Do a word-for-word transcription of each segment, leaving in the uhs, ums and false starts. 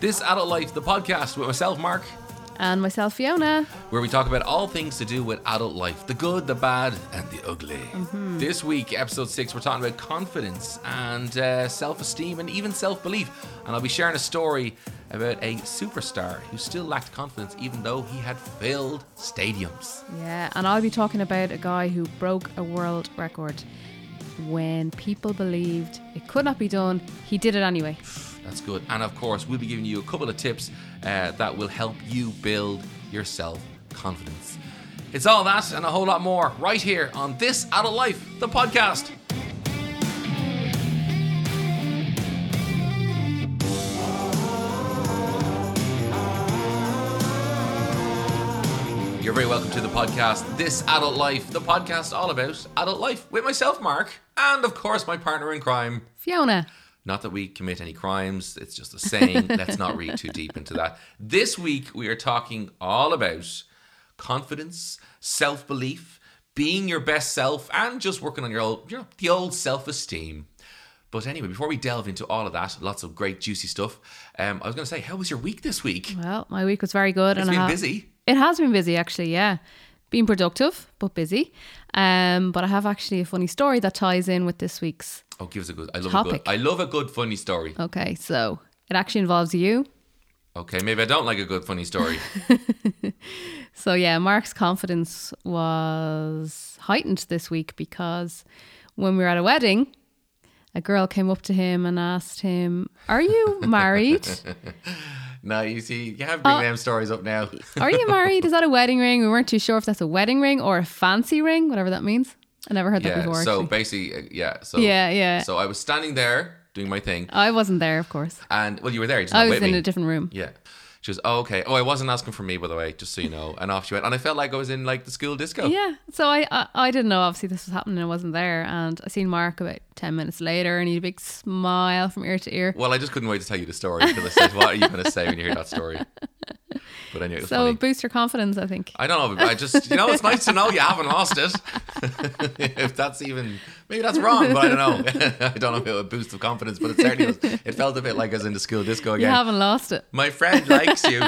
This Adult Life, the podcast with myself, Mark. And myself, Fiona. Where we talk about all things to do with adult life. The good, the bad, and the ugly. Mm-hmm. This week, episode six, we're talking about confidence and uh, self-esteem and even self-belief. And I'll be sharing a story about a superstar who still lacked confidence even though he had filled stadiums. Yeah, and I'll be talking about a guy who broke a world record. When people believed it could not be done, he did it anyway. That's good. And of course, we'll be giving you a couple of tips uh, that will help you build your self-confidence. It's all that and a whole lot more right here on This Adult Life, the podcast. You're very welcome to the podcast, This Adult Life, the podcast all about adult life with myself, Mark, and of course, my partner in crime, Fiona. Not that we commit any crimes, it's just a saying. Let's not read too deep into that. This week, we are talking all about confidence, self-belief, being your best self, and just working on your old, you know, the old self-esteem. But anyway, before we delve into all of that, lots of great juicy stuff, um, I was going to say, how was your week this week? Well, my week was very good. It's and been I have, busy. It has been busy, actually, yeah. Been productive, but busy. Um, but I have actually a funny story that ties in with this week's. Oh, give us a good. I love topic. a good. I love a good funny story. Okay, so it actually involves you. Okay, maybe I don't like a good funny story. So yeah, Mark's confidence was heightened this week because when we were at a wedding, a girl came up to him and asked him, "Are you married?" No, you see, you have to bring uh, them stories up now. Are you married? Is that a wedding ring? We weren't too sure if that's a wedding ring or a fancy ring, whatever that means. I never heard that yeah, before. So actually. basically, uh, yeah. So yeah, yeah. So I was standing there doing my thing. I wasn't there, of course. And well, you were there. You just I was in me. a different room. Yeah. She goes, "Oh, okay. Oh, I wasn't asking for me, by the way, just so you know." And off she went. And I felt like I was in like the school disco. Yeah. So I, I, I didn't know. Obviously, this was happening. I wasn't there. And I seen Mark about ten minutes later, and he had a big smile from ear to ear. Well, I just couldn't wait to tell you the story because I said, "What are you going to say when you hear that story?" But anyway, it was so funny. Boost your confidence, I think. I don't know, but I just, you know, it's nice to know you haven't lost it. If that's even, maybe that's wrong, but I don't know. I don't know if it was a boost of confidence, but it certainly was. It felt a bit like I was in the school disco again. You haven't lost it. My friend likes you.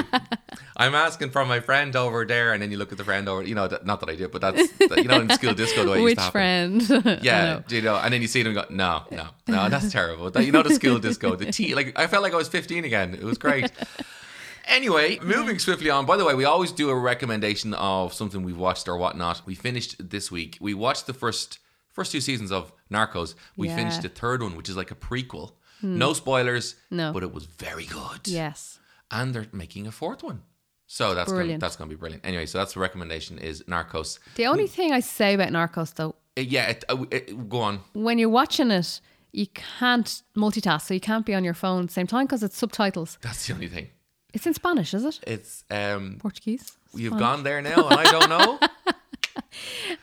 I'm asking for my friend over there, and then you look at the friend over, you know, not that I do, but that's, you know, in school disco, the way it used to happen. Which friend? Yeah, you know, and then you see them go, no, no, no, that's terrible. That, you know, the school disco, the tea, like, I felt like I was fifteen again. It was great. Anyway, moving swiftly on. By the way, we always do a recommendation of something we've watched or whatnot. We finished this week. We watched the first first two seasons of Narcos. We yeah. finished the third one, which is like a prequel. Mm. No spoilers, no. But it was very good. Yes. And they're making a fourth one. So that's gonna, that's going to be brilliant. Anyway, so that's the recommendation is Narcos. The only we, thing I say about Narcos, though. Yeah, it, it, it, go on. When you're watching it, you can't multitask. So you can't be on your phone at the same time because it's subtitles. That's the only thing. It's in Spanish, is it? It's um, Portuguese. Spanish. You've gone there now, and I don't know.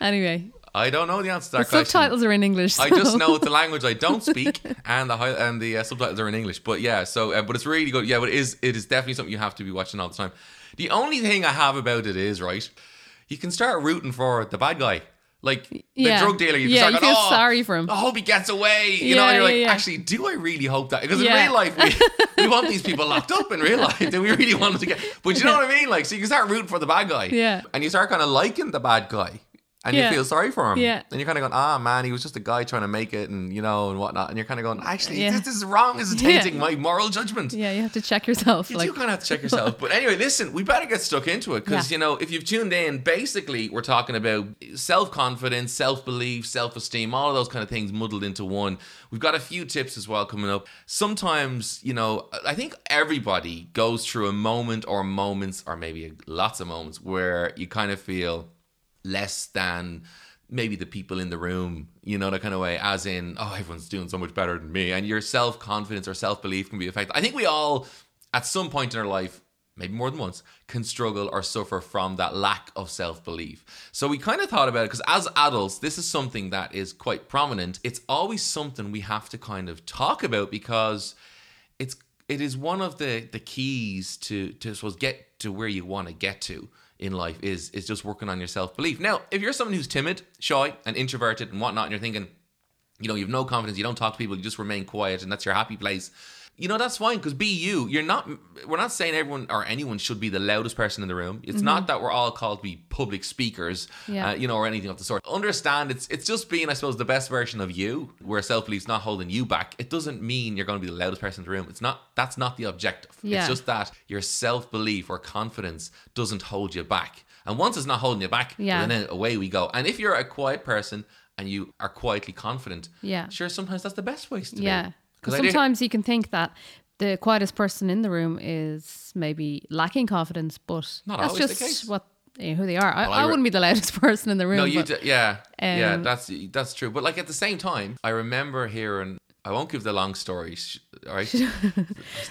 Anyway, I don't know the answer to that the question. Subtitles are in English. So. I just know the language I don't speak, and the and the uh, subtitles are in English. But yeah, so uh, but it's really good. Yeah, but it is it is definitely something you have to be watching all the time. The only thing I have about it is right. You can start rooting for the bad guy. Like yeah. the drug dealer, you yeah, start going, you feel oh, sorry for him. I hope he gets away. You yeah, know, and you're like, yeah, yeah. actually, do I really hope that? Because yeah. in real life, we, we want these people locked up in real life. Do we really want them to get? But you know what I mean? Like, so you can start rooting for the bad guy. Yeah. And you start kind of liking the bad guy. And yeah. you feel sorry for him. Yeah. And you're kind of going, ah, oh, man, he was just a guy trying to make it and, you know, and whatnot. And you're kind of going, actually, yeah. this is wrong. This is tainting yeah. my moral judgment. Yeah, you have to check yourself. You like... do kind of have to check yourself. But anyway, listen, we better get stuck into it. Because, yeah. you know, if you've tuned in, basically, we're talking about self-confidence, self-belief, self-esteem, all of those kind of things muddled into one. We've got a few tips as well coming up. Sometimes, you know, I think everybody goes through a moment or moments or maybe lots of moments where you kind of feel... less than maybe the people in the room, you know, that kind of way, as in, oh, everyone's doing so much better than me. And your self-confidence or self-belief can be affected. I think we all, at some point in our life, maybe more than once, can struggle or suffer from that lack of self-belief. So we kind of thought about it, because as adults, this is something that is quite prominent. It's always something we have to kind of talk about, because it's it is one of the, the keys to, to, I suppose, get to where you want to get to. In life is is just working on your self-belief. Now, if you're someone who's timid, shy, and introverted and whatnot, and you're thinking, you know, you have no confidence, you don't talk to people, you just remain quiet, and that's your happy place, you know, that's fine, because be you. You're not, we're not saying everyone or anyone should be the loudest person in the room. It's mm-hmm. not that we're all called to be public speakers, yeah. uh, you know, or anything of the sort. Understand, it's it's just being, I suppose, the best version of you, where self-belief's not holding you back. It doesn't mean you're going to be the loudest person in the room. It's not, that's not the objective. Yeah. It's just that your self-belief or confidence doesn't hold you back. And once it's not holding you back, yeah. then away we go. And if you're a quiet person and you are quietly confident, yeah. sure, sometimes that's the best place to yeah. be. Because sometimes you can think that the quietest person in the room is maybe lacking confidence, but not that's always just the case. What you know, who they are. I, well, I, I re- wouldn't be the loudest person in the room. No, you. But, d- yeah, um, yeah, that's that's true. But like at the same time, I remember hearing. I won't give the long story. Sh- all right,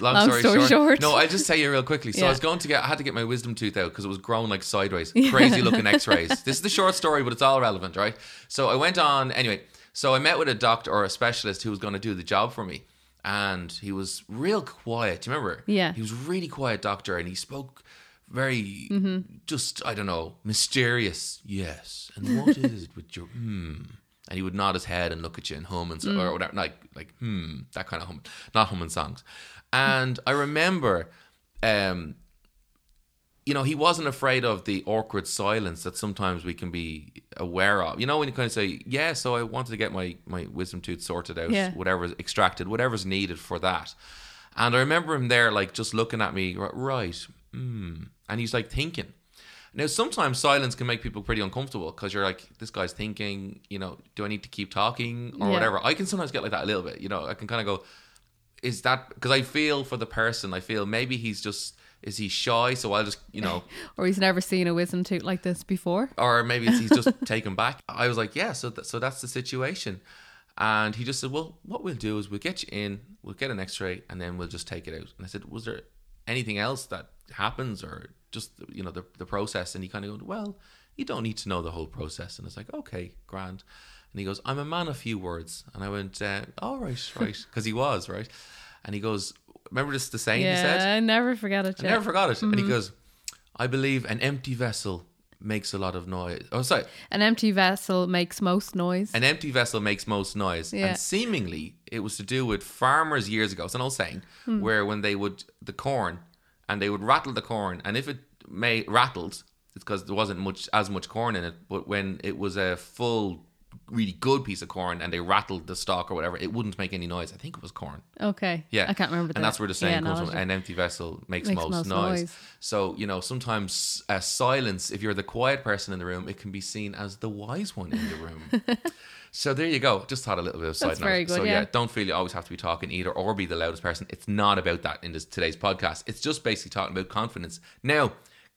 long, long story, story short. short. No, I'll just tell you real quickly. So yeah. I was going to get. I had to get my wisdom tooth out because it was grown like sideways, yeah. crazy looking X-rays. This is the short story, but it's all relevant, right? So I went on anyway. So I met with a doctor or a specialist who was going to do the job for me. And he was real quiet. Do you remember? Yeah. He was a really quiet doctor, and he spoke very, mm-hmm. just, I don't know, mysterious. Yes. And what is it with your, hmm. And he would nod his head and look at you and hum and so, mm. or whatever, like, like, hmm, that kind of hum, not humming songs. And I remember, um, you know, he wasn't afraid of the awkward silence that sometimes we can be aware of. You know, when you kind of say, yeah, so I wanted to get my, my wisdom tooth sorted out, yeah. whatever's extracted, whatever's needed for that. And I remember him there, like, just looking at me, right, mm. and he's, like, thinking. Now, sometimes silence can make people pretty uncomfortable because you're like, this guy's thinking, you know, do I need to keep talking or yeah. whatever? I can sometimes get like that a little bit, you know, I can kind of go, is that, because I feel for the person, I feel maybe he's just... Is he shy? So I'll just, you know. Or he's never seen a wisdom tooth like this before. Or maybe it's he's just taken back. I was like, yeah, so th- so that's the situation. And he just said, well, what we'll do is we'll get you in, we'll get an X-ray, and then we'll just take it out. And I said, was there anything else that happens or just, you know, the, the process? And he kind of goes, well, you don't need to know the whole process. And I was like, okay, grand. And he goes, I'm a man of few words. And I went, uh, all right, right. Because he was, right? And he goes, remember this the saying yeah, he said? Yeah, I never forgot it. I yet. never forgot it. Mm-hmm. And he goes, I believe an empty vessel makes a lot of noise. Oh, sorry. An empty vessel makes most noise. An empty vessel makes most noise. Yeah. And seemingly it was to do with farmers years ago. It's an old saying hmm. where when they would, the corn, and they would rattle the corn. And if it may rattled, it's because there wasn't much as much corn in it. But when it was a full, really good piece of corn and they rattled the stalk or whatever, it wouldn't make any noise. I think it was corn. Okay. Yeah. I can't remember that. And that's where the saying yeah, comes no, from. An empty vessel makes, makes most, most noise. noise. So, you know, sometimes uh, silence, if you're the quiet person in the room, it can be seen as the wise one in the room. So there you go. Just had a little bit of side that's note. Very good, so yeah. yeah, don't feel you always have to be talking either or be the loudest person. It's not about that in this, today's podcast. It's just basically talking about confidence. Now,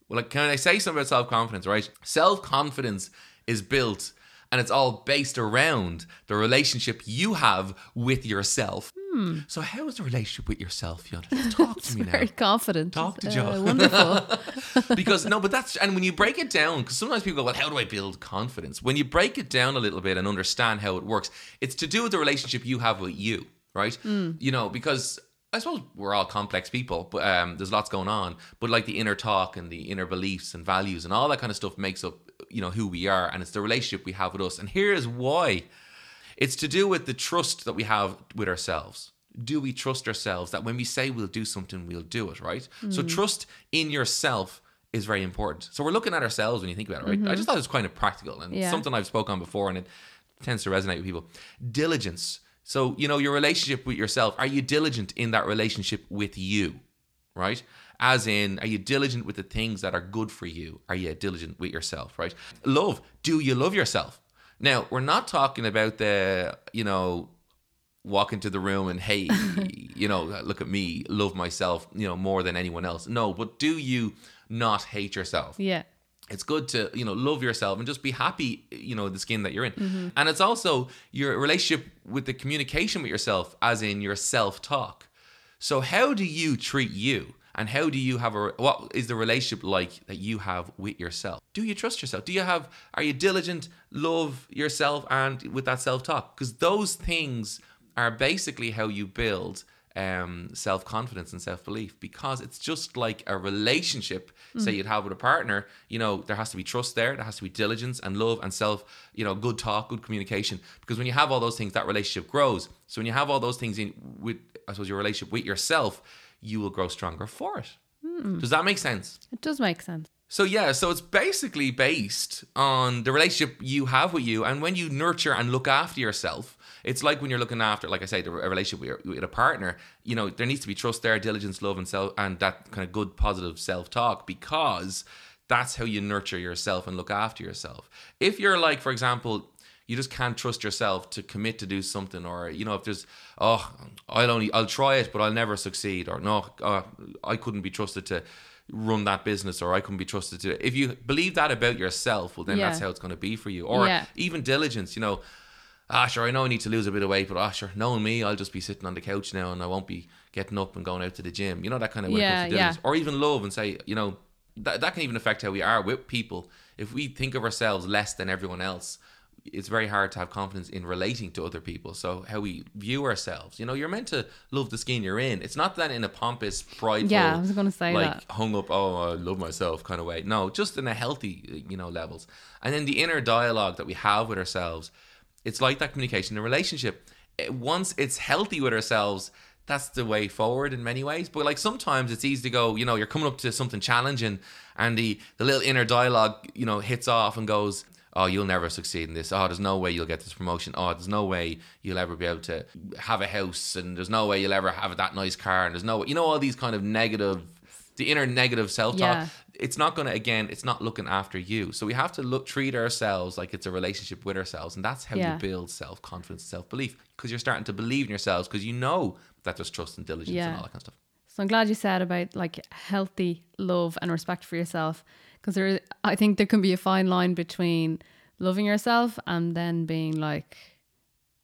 like, can I say something about self-confidence, right? Self-confidence is built... And it's all based around the relationship you have with yourself. Hmm. So how is the relationship with yourself, Yona? Talk to me now. Very confident. Talk to Joe. Uh, wonderful. Because, no, but that's... And when you break it down, because sometimes people go, well, how do I build confidence? When you break it down a little bit and understand how it works, it's to do with the relationship you have with you, right? Mm. You know, because... I suppose we're all complex people, but um, there's lots going on. But like the inner talk and the inner beliefs and values and all that kind of stuff makes up, you know, who we are. And it's the relationship we have with us. And here's why. It's to do with the trust that we have with ourselves. Do we trust ourselves that when we say we'll do something, we'll do it, right? Mm. So trust in yourself is very important. So we're looking at ourselves when you think about it, right? Mm-hmm. I just thought it was kind of practical and yeah. something I've spoken on before and it tends to resonate with people. Diligence. So, you know, your relationship with yourself, are you diligent in that relationship with you, right? As in, are you diligent with the things that are good for you? Are you diligent with yourself, right? Love, do you love yourself? Now, we're not talking about the, you know, walk into the room and, hey, you know, look at me, love myself, you know, more than anyone else. No, but do you not hate yourself? Yeah. It's good to, you know, love yourself and just be happy, you know, the skin that you're in. Mm-hmm. And it's also your relationship with the communication with yourself, as in your self-talk. So how do you treat you? And how do you have a, what is the relationship like that you have with yourself? Do you trust yourself? Do you have, are you diligent, love yourself and with that self-talk? Because those things are basically how you build um, self-confidence and self-belief, because it's just like a relationship, mm. say, you'd have with a partner. You know, there has to be trust there. There has to be diligence and love and self, you know, good talk, good communication. Because when you have all those things, that relationship grows. So when you have all those things in with, I suppose, your relationship with yourself, you will grow stronger for it. Mm. Does that make sense? It does make sense. So yeah, so it's basically based on the relationship you have with you. And when you nurture and look after yourself, it's like when you're looking after, like I say, a relationship with, your, with a partner, you know, there needs to be trust there, diligence, love, and self, and that kind of good, positive self-talk, because that's how you nurture yourself and look after yourself. If you're like, for example, you just can't trust yourself to commit to do something, or, you know, if there's, oh, I'll only, I'll try it, but I'll never succeed, or no, oh, I couldn't be trusted to run that business, or I couldn't be trusted to. If you believe that about yourself, well, then yeah. that's how it's going to be for you. Or yeah. even diligence, you know, ah, sure, I know I need to lose a bit of weight, but ah, sure, knowing me, I'll just be sitting on the couch now and I won't be getting up and going out to the gym. You know, that kind of way. Yeah, of diligence. Yeah. Or even love, and say, you know, that that can even affect how we are with people. If we think of ourselves less than everyone else, it's very hard to have confidence in relating to other people. So how we view ourselves, you know, you're meant to love the skin you're in. It's not that in a pompous, prideful, yeah, I was gonna say like that. hung up, oh, I love myself kind of way. No, just in a healthy, you know, levels. And then the inner dialogue that we have with ourselves, it's like that communication in a relationship. It, once it's healthy with ourselves, that's the way forward in many ways. But like sometimes it's easy to go, you know, you're coming up to something challenging and the, the little inner dialogue, you know, hits off and goes, oh, you'll never succeed in this. Oh, there's no way you'll get this promotion. Oh, there's no way you'll ever be able to have a house, and there's no way you'll ever have that nice car, and there's no way, you know, all these kind of negative, the inner negative self-talk. Yeah. It's not going to, again, it's not looking after you. So we have to look, treat ourselves like it's a relationship with ourselves, and that's how yeah. you build self-confidence, self-belief, because you're starting to believe in yourselves, because you know that there's trust and diligence yeah. and all that kind of stuff. So I'm glad you said about like healthy love and respect for yourself. Because there is, I think there can be a fine line between loving yourself and then being like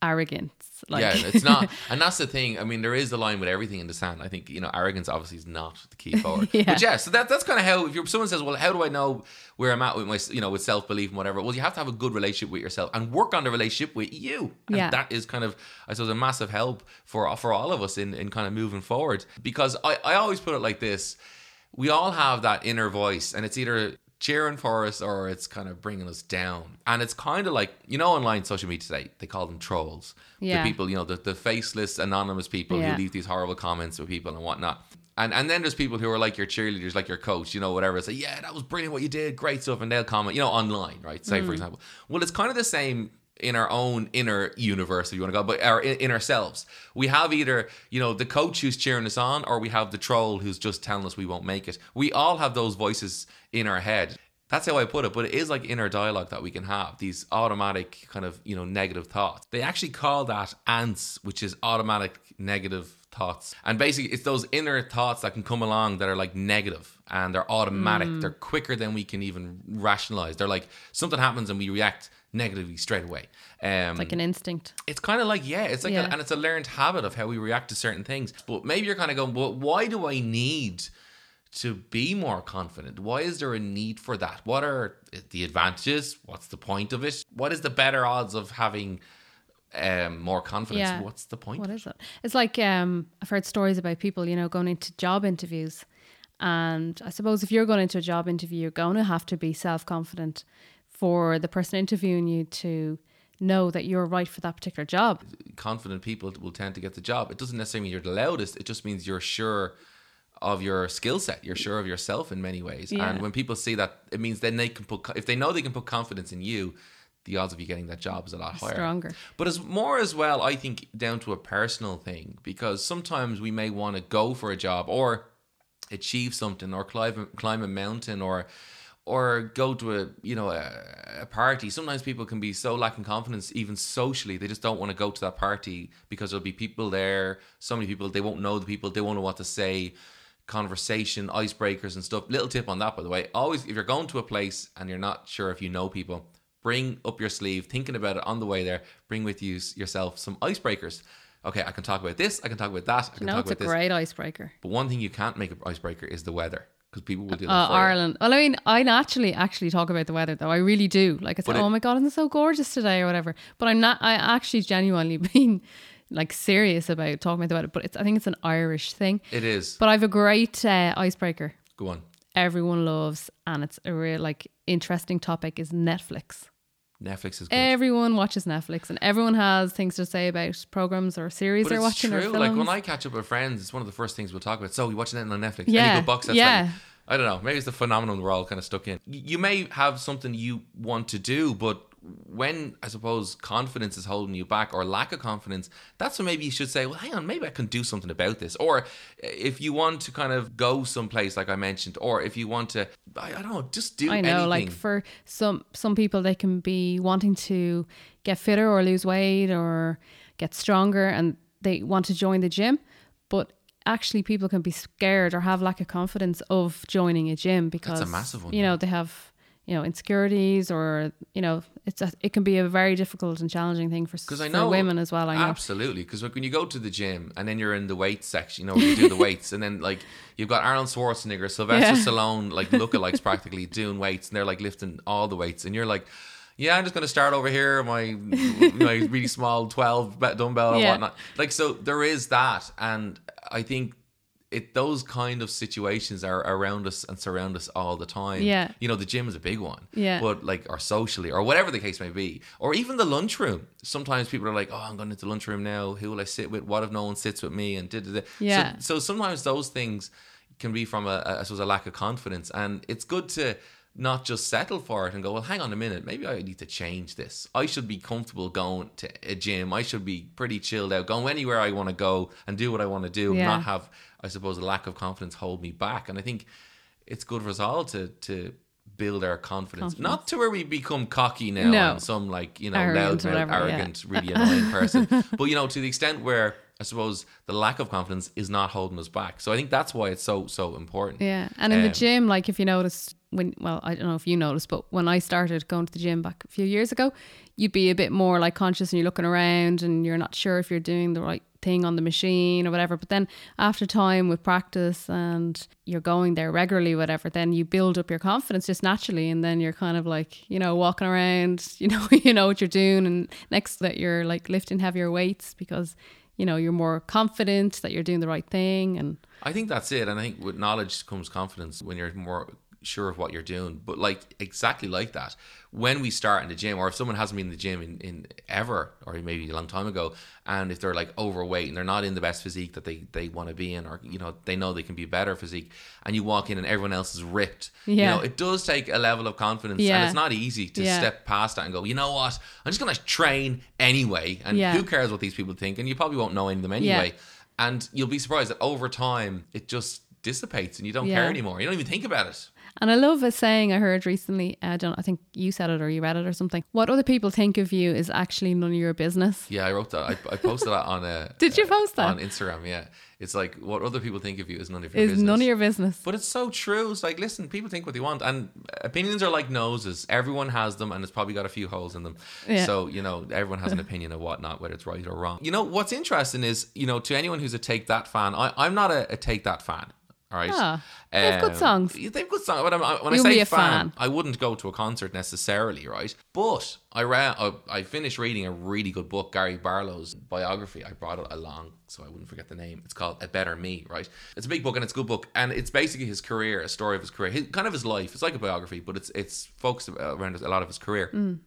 arrogance. Like, yeah, it's not. And that's the thing. I mean, there is a line with everything in the sand. I think, you know, arrogance obviously is not the key forward. yeah. But yeah, so that, that's kind of how, if you're, someone says, well, how do I know where I'm at with my, you know, with self-belief and whatever? Well, you have to have a good relationship with yourself and work on the relationship with you. And yeah. that is kind of, I suppose, a massive help for, for all of us in, in kind of moving forward. Because I, I always put it like this. We all have that inner voice, and it's either cheering for us or it's kind of bringing us down. And it's kind of like, you know, online social media today, they call them trolls. Yeah. The people, you know, the, the faceless, anonymous people yeah. who leave these horrible comments with people and whatnot. And and then there's people who are like your cheerleaders, like your coach, you know, whatever. Say, yeah, that was brilliant what you did, great stuff. And they'll comment, you know, online, right? Say, mm. for example. Well, it's kind of the same in our own inner universe, if you want to go, but our, in, in ourselves. We have either, you know, the coach who's cheering us on, or we have the troll who's just telling us we won't make it. We all have those voices in our head. That's how I put it, but it is like inner dialogue that we can have, these automatic kind of, you know, negative thoughts. They actually call that ANTS, which is automatic negative thoughts. And basically it's those inner thoughts that can come along that are like negative, and they're automatic. Mm. They're quicker than we can even rationalize. They're like something happens and we react negatively straight away. Um, it's like an instinct. It's kind of like, yeah, it's like, yeah. A, and it's a learned habit of how we react to certain things. But maybe you're kind of going, well, why do I need to be more confident? Why is there a need for that? What are the advantages? What's the point of it? What is the better odds of having um, more confidence? Yeah. What's the point? What is it? It's like, um, I've heard stories about people, you know, going into job interviews. And I suppose if you're going into a job interview, you're going to have to be self-confident for the person interviewing you to know that you're right for that particular job. Confident people will tend to get the job. It doesn't necessarily mean you're the loudest. It just means you're sure of your skill set. You're sure of yourself in many ways. Yeah. And when people see that, it means then they can put, if they know they can put confidence in you, the odds of you getting that job is a lot higher. Stronger. But it's more as well, I think, down to a personal thing, because sometimes we may want to go for a job or achieve something or climb, climb a mountain or or go to a, you know, a, a party. Sometimes people can be so lacking confidence, even socially. They just don't want to go to that party because there'll be people there, so many people, they won't know the people, they won't know what to say, conversation, icebreakers and stuff. Little tip on that, by the way. Always, if you're going to a place and you're not sure if you know people, bring up your sleeve, thinking about it on the way there, bring with you yourself some icebreakers. Okay, I can talk about this, I can talk about that, I can no, talk about this. No, it's a great icebreaker. But one thing you can't make an icebreaker is the weather. Because people will do that uh, for Ireland. Well, I mean, I naturally actually talk about the weather, though. I really do. Like I said, oh my God, isn't it so gorgeous today or whatever. But I'm not, I actually genuinely been like serious about talking about it, but it's I think it's an Irish thing. It is. But I've a great uh, icebreaker. Go on. Everyone loves, and it's a real like interesting topic, is Netflix. Netflix is good. Everyone watches Netflix, and everyone has things to say about programs or series but they're watching. True. Or films. Like when I catch up with friends, it's one of the first things we'll talk about. So you're watching it on Netflix. Yeah. And you go box set. Yeah. Thing. I don't know. Maybe it's the phenomenon we're all kind of stuck in. You may have something you want to do, but when I suppose confidence is holding you back, or lack of confidence, that's when maybe you should say, well, hang on, maybe I can do something about this. Or if you want to kind of go someplace, like I mentioned, or if you want to, I, I don't know, just do anything. I know, anything. Like for some some people, they can be wanting to get fitter or lose weight or get stronger, and they want to join the gym. But actually people can be scared or have lack of confidence of joining a gym because, that's a massive one, you know, yeah. they have... you know, insecurities, or, you know, it's a, it can be a very difficult and challenging thing for, I know, for women as well. I know. Absolutely. Because like when you go to the gym and then you're in the weights section, you know, you do the weights, and then like you've got Arnold Schwarzenegger, Sylvester yeah. Stallone, like lookalikes practically doing weights, and they're like lifting all the weights, and you're like, yeah, I'm just going to start over here, my my really small twelve dumbbell yeah. or whatnot. Like, so there is that. And I think It, those kind of situations are around us and surround us all the time. Yeah. You know, the gym is a big one. Yeah. But like, or socially, or whatever the case may be, or even the lunchroom. Sometimes people are like, oh, I'm going into the lunchroom now. Who will I sit with? What if no one sits with me? And did it. Yeah. So, so sometimes those things can be from a, a, I suppose, a lack of confidence. And it's good to not just settle for it and go, well, hang on a minute, maybe I need to change this. I should be comfortable going to a gym. I should be pretty chilled out, going anywhere I want to go and do what I want to do, yeah. and not have, I suppose, a lack of confidence hold me back. And I think it's good for us all to, to build our confidence. confidence. Not to where we become cocky now no. and some like, you know, arrogant, loud, whatever, arrogant, yeah. really annoying person. But, you know, to the extent where I suppose the lack of confidence is not holding us back. So I think that's why it's so, so important. Yeah. And in um, the gym, like if you notice... When, well, I don't know if you noticed, but when I started going to the gym back a few years ago, you'd be a bit more like conscious, and you're looking around and you're not sure if you're doing the right thing on the machine or whatever. But then after time with practice and you're going there regularly, whatever, then you build up your confidence just naturally. And then you're kind of like, you know, walking around, you know, you know what you're doing. And next that you're like lifting heavier weights because, you know, you're more confident that you're doing the right thing. And I think that's it. And I think with knowledge comes confidence when you're more sure of what you're doing. But like exactly like that, when we start in the gym, or if someone hasn't been in the gym in, in ever, or maybe a long time ago, and if they're like overweight and they're not in the best physique that they they want to be in, or you know, they know they can be better physique, and you walk in and everyone else is ripped, yeah. you know, it does take a level of confidence, yeah. and it's not easy to yeah. step past that and go, you know what, I'm just gonna train anyway, and yeah. who cares what these people think, and you probably won't know any of them anyway, yeah. and you'll be surprised that over time it just dissipates and you don't yeah. care anymore, you don't even think about it. And I love a saying I heard recently. I don't. I think you said it or you read it or something. What other people think of you is actually none of your business. Yeah, I wrote that. I, I posted that on a. Did you post that on Instagram? Yeah, it's like what other people think of you is none of your is business. Is none of your business. But it's so true. It's like, listen, people think what they want, and opinions are like noses. Everyone has them, and it's probably got a few holes in them. Yeah. So you know, everyone has an opinion of whatnot, whether it's right or wrong. You know, what's interesting is, you know, to anyone who's a Take That fan, I, I'm not a, a Take That fan. All right. Oh, they have um, good songs. They have good songs. When, I, when I say fan, fan, I wouldn't go to a concert necessarily, right? But I read, I, I finished reading a really good book, Gary Barlow's biography. I brought it along so I wouldn't forget the name. It's called A Better Me, right? It's a big book and it's a good book, and it's basically his career, a story of his career, his, kind of his life. It's like a biography, but it's it's focused around a lot of his career. Mm.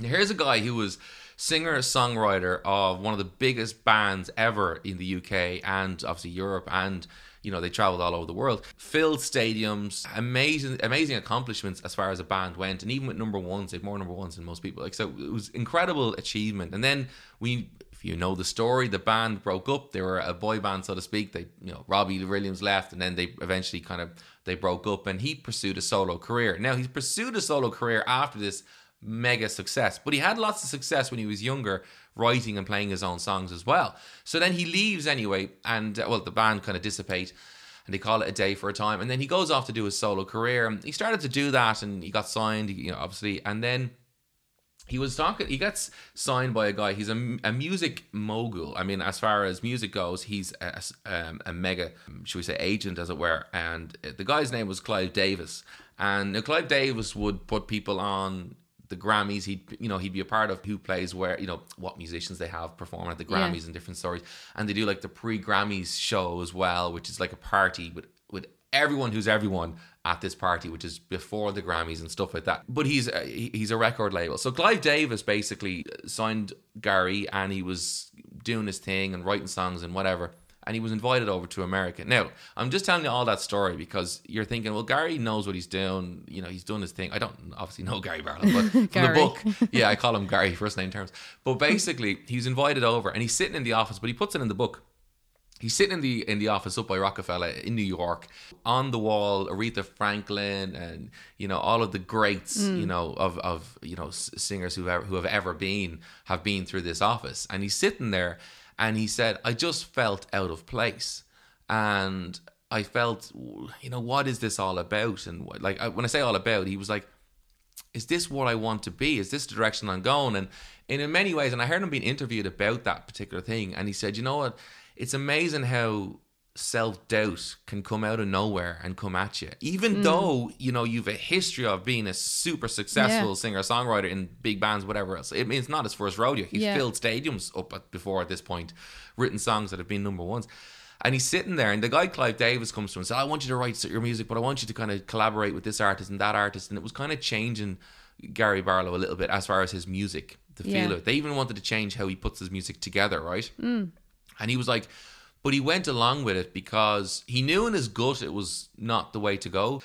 Now, here's a guy who was singer-songwriter of one of the biggest bands ever in the U K and obviously Europe, and you know, they traveled all over the world, filled stadiums, amazing, amazing accomplishments as far as a band went. And even with number ones, they had more number ones than most people. Like, so it was incredible achievement. And then we, if you know the story, the band broke up. They were a boy band, so to speak. They, you know, Robbie Williams left, and then they eventually kind of, they broke up, and he pursued a solo career. Now he's pursued a solo career after this mega success, but he had lots of success when he was younger, writing and playing his own songs as well. So then he leaves anyway, and uh, well, the band kind of dissipate, and they call it a day for a time, and then he goes off to do his solo career. And he started to do that, and he got signed, you know, obviously, and then he was talking, he gets signed by a guy, he's a, a music mogul. I mean, as far as music goes, he's a, um, a mega, should we say, agent, as it were, and the guy's name was Clive Davis. And uh, Clive Davis would put people on the Grammys, he'd, you know, he'd be a part of who plays where, you know, what musicians they have performing at the Grammys yeah. and different stories. And they do like the pre-Grammys show as well, which is like a party with, with everyone who's everyone at this party, which is before the Grammys and stuff like that. But he's a, he's a record label. So Clive Davis basically signed Gary, and he was doing his thing and writing songs and whatever. And he was invited over to America. Now, I'm just telling you all that story because you're thinking, well, Gary knows what he's doing. You know, he's doing his thing. I don't obviously know Gary Barlow, but Gary. From the book. Yeah, I call him Gary, first name terms. But basically, he's invited over and he's sitting in the office, but he puts it in the book. He's sitting in the in the office up by Rockefeller in New York. On the wall, Aretha Franklin and, you know, all of the greats, mm. you know, of, of you know, singers who have, who have ever been, have been through this office. And he's sitting there. And he said, I just felt out of place. And I felt, you know, what is this all about? And what, like, I, when I say all about, he was like, is this what I want to be? Is this the direction I'm going? And, and in many ways, and I heard him being interviewed about that particular thing. And he said, you know what? It's amazing how self-doubt can come out of nowhere and come at you. Even mm. though, you know, you've a history of being a super successful yeah. singer-songwriter in big bands, whatever else. I mean, it's not his first rodeo. He's yeah. filled stadiums up at, before at this point, written songs that have been number ones. And he's sitting there, and the guy Clive Davis comes to him and says, I want you to write your music, but I want you to kind of collaborate with this artist and that artist. And it was kind of changing Gary Barlow a little bit as far as his music, the feel yeah. of it. They even wanted to change how he puts his music together, right? Mm. And he was like, but he went along with it because he knew in his gut it was not the way to go,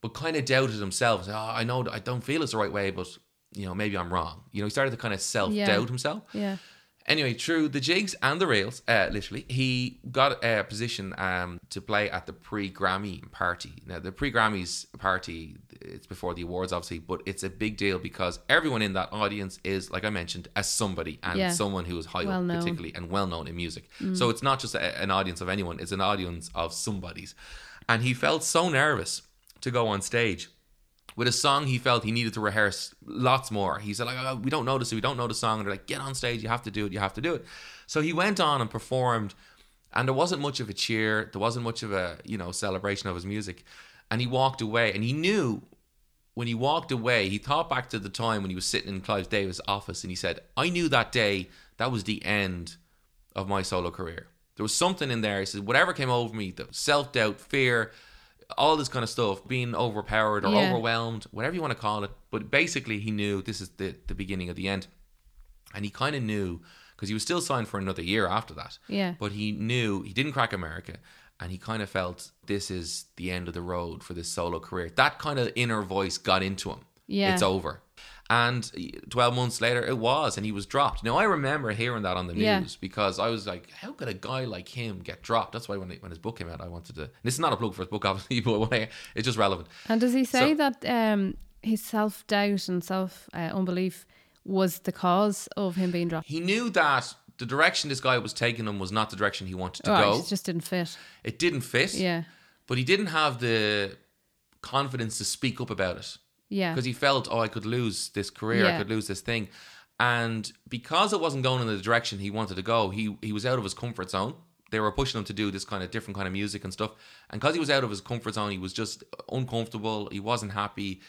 but kind of doubted himself. Said, oh, I know I don't feel it's the right way, but, you know, maybe I'm wrong. You know, he started to kind of self-doubt yeah. himself. Yeah. Anyway, through the jigs and the rails, uh, literally, he got a position um, to play at the pre-Grammy party. Now, the pre-Grammys party, it's before the awards, obviously, but it's a big deal because everyone in that audience is, like I mentioned, a somebody and yeah. someone who is high well up known. particularly and well-known in music. Mm. So it's not just a, an audience of anyone, it's an audience of somebodies. And he felt so nervous to go on stage with a song he felt he needed to rehearse lots more. He said, like, oh, we don't know this, we don't know the song. And they're like, get on stage, you have to do it, you have to do it. So he went on and performed, and there wasn't much of a cheer, there wasn't much of a, you know, celebration of his music. And he walked away, and he knew when he walked away, he thought back to the time when he was sitting in Clive Davis' office, and he said, I knew that day, that was the end of my solo career. There was something in there, he said, whatever came over me, the self-doubt, fear, all this kind of stuff, being overpowered or yeah. overwhelmed, whatever you want to call it. But basically, he knew this is the, the beginning of the end. And he kind of knew, because he was still signed for another year after that. Yeah. But he knew he didn't crack America. And he kind of felt this is the end of the road for this solo career. That kind of inner voice got into him. Yeah. It's over. And twelve months later, it was. And he was dropped. Now, I remember hearing that on the news yeah. because I was like, how could a guy like him get dropped? That's why when when his book came out, I wanted to... And this is not a plug for his book, obviously, but I, it's just relevant. And does he say so, that um, his self-doubt and self-unbelief uh, was the cause of him being dropped? He knew that the direction this guy was taking him was not the direction he wanted to right, go. It just didn't fit. It didn't fit. Yeah. But he didn't have the confidence to speak up about it. Yeah. Because he felt, oh, I could lose this career, yeah. I could lose this thing. And because it wasn't going in the direction he wanted to go, he, he was out of his comfort zone. They were pushing him to do this kind of different kind of music and stuff. And because he was out of his comfort zone, he was just uncomfortable. He wasn't happy.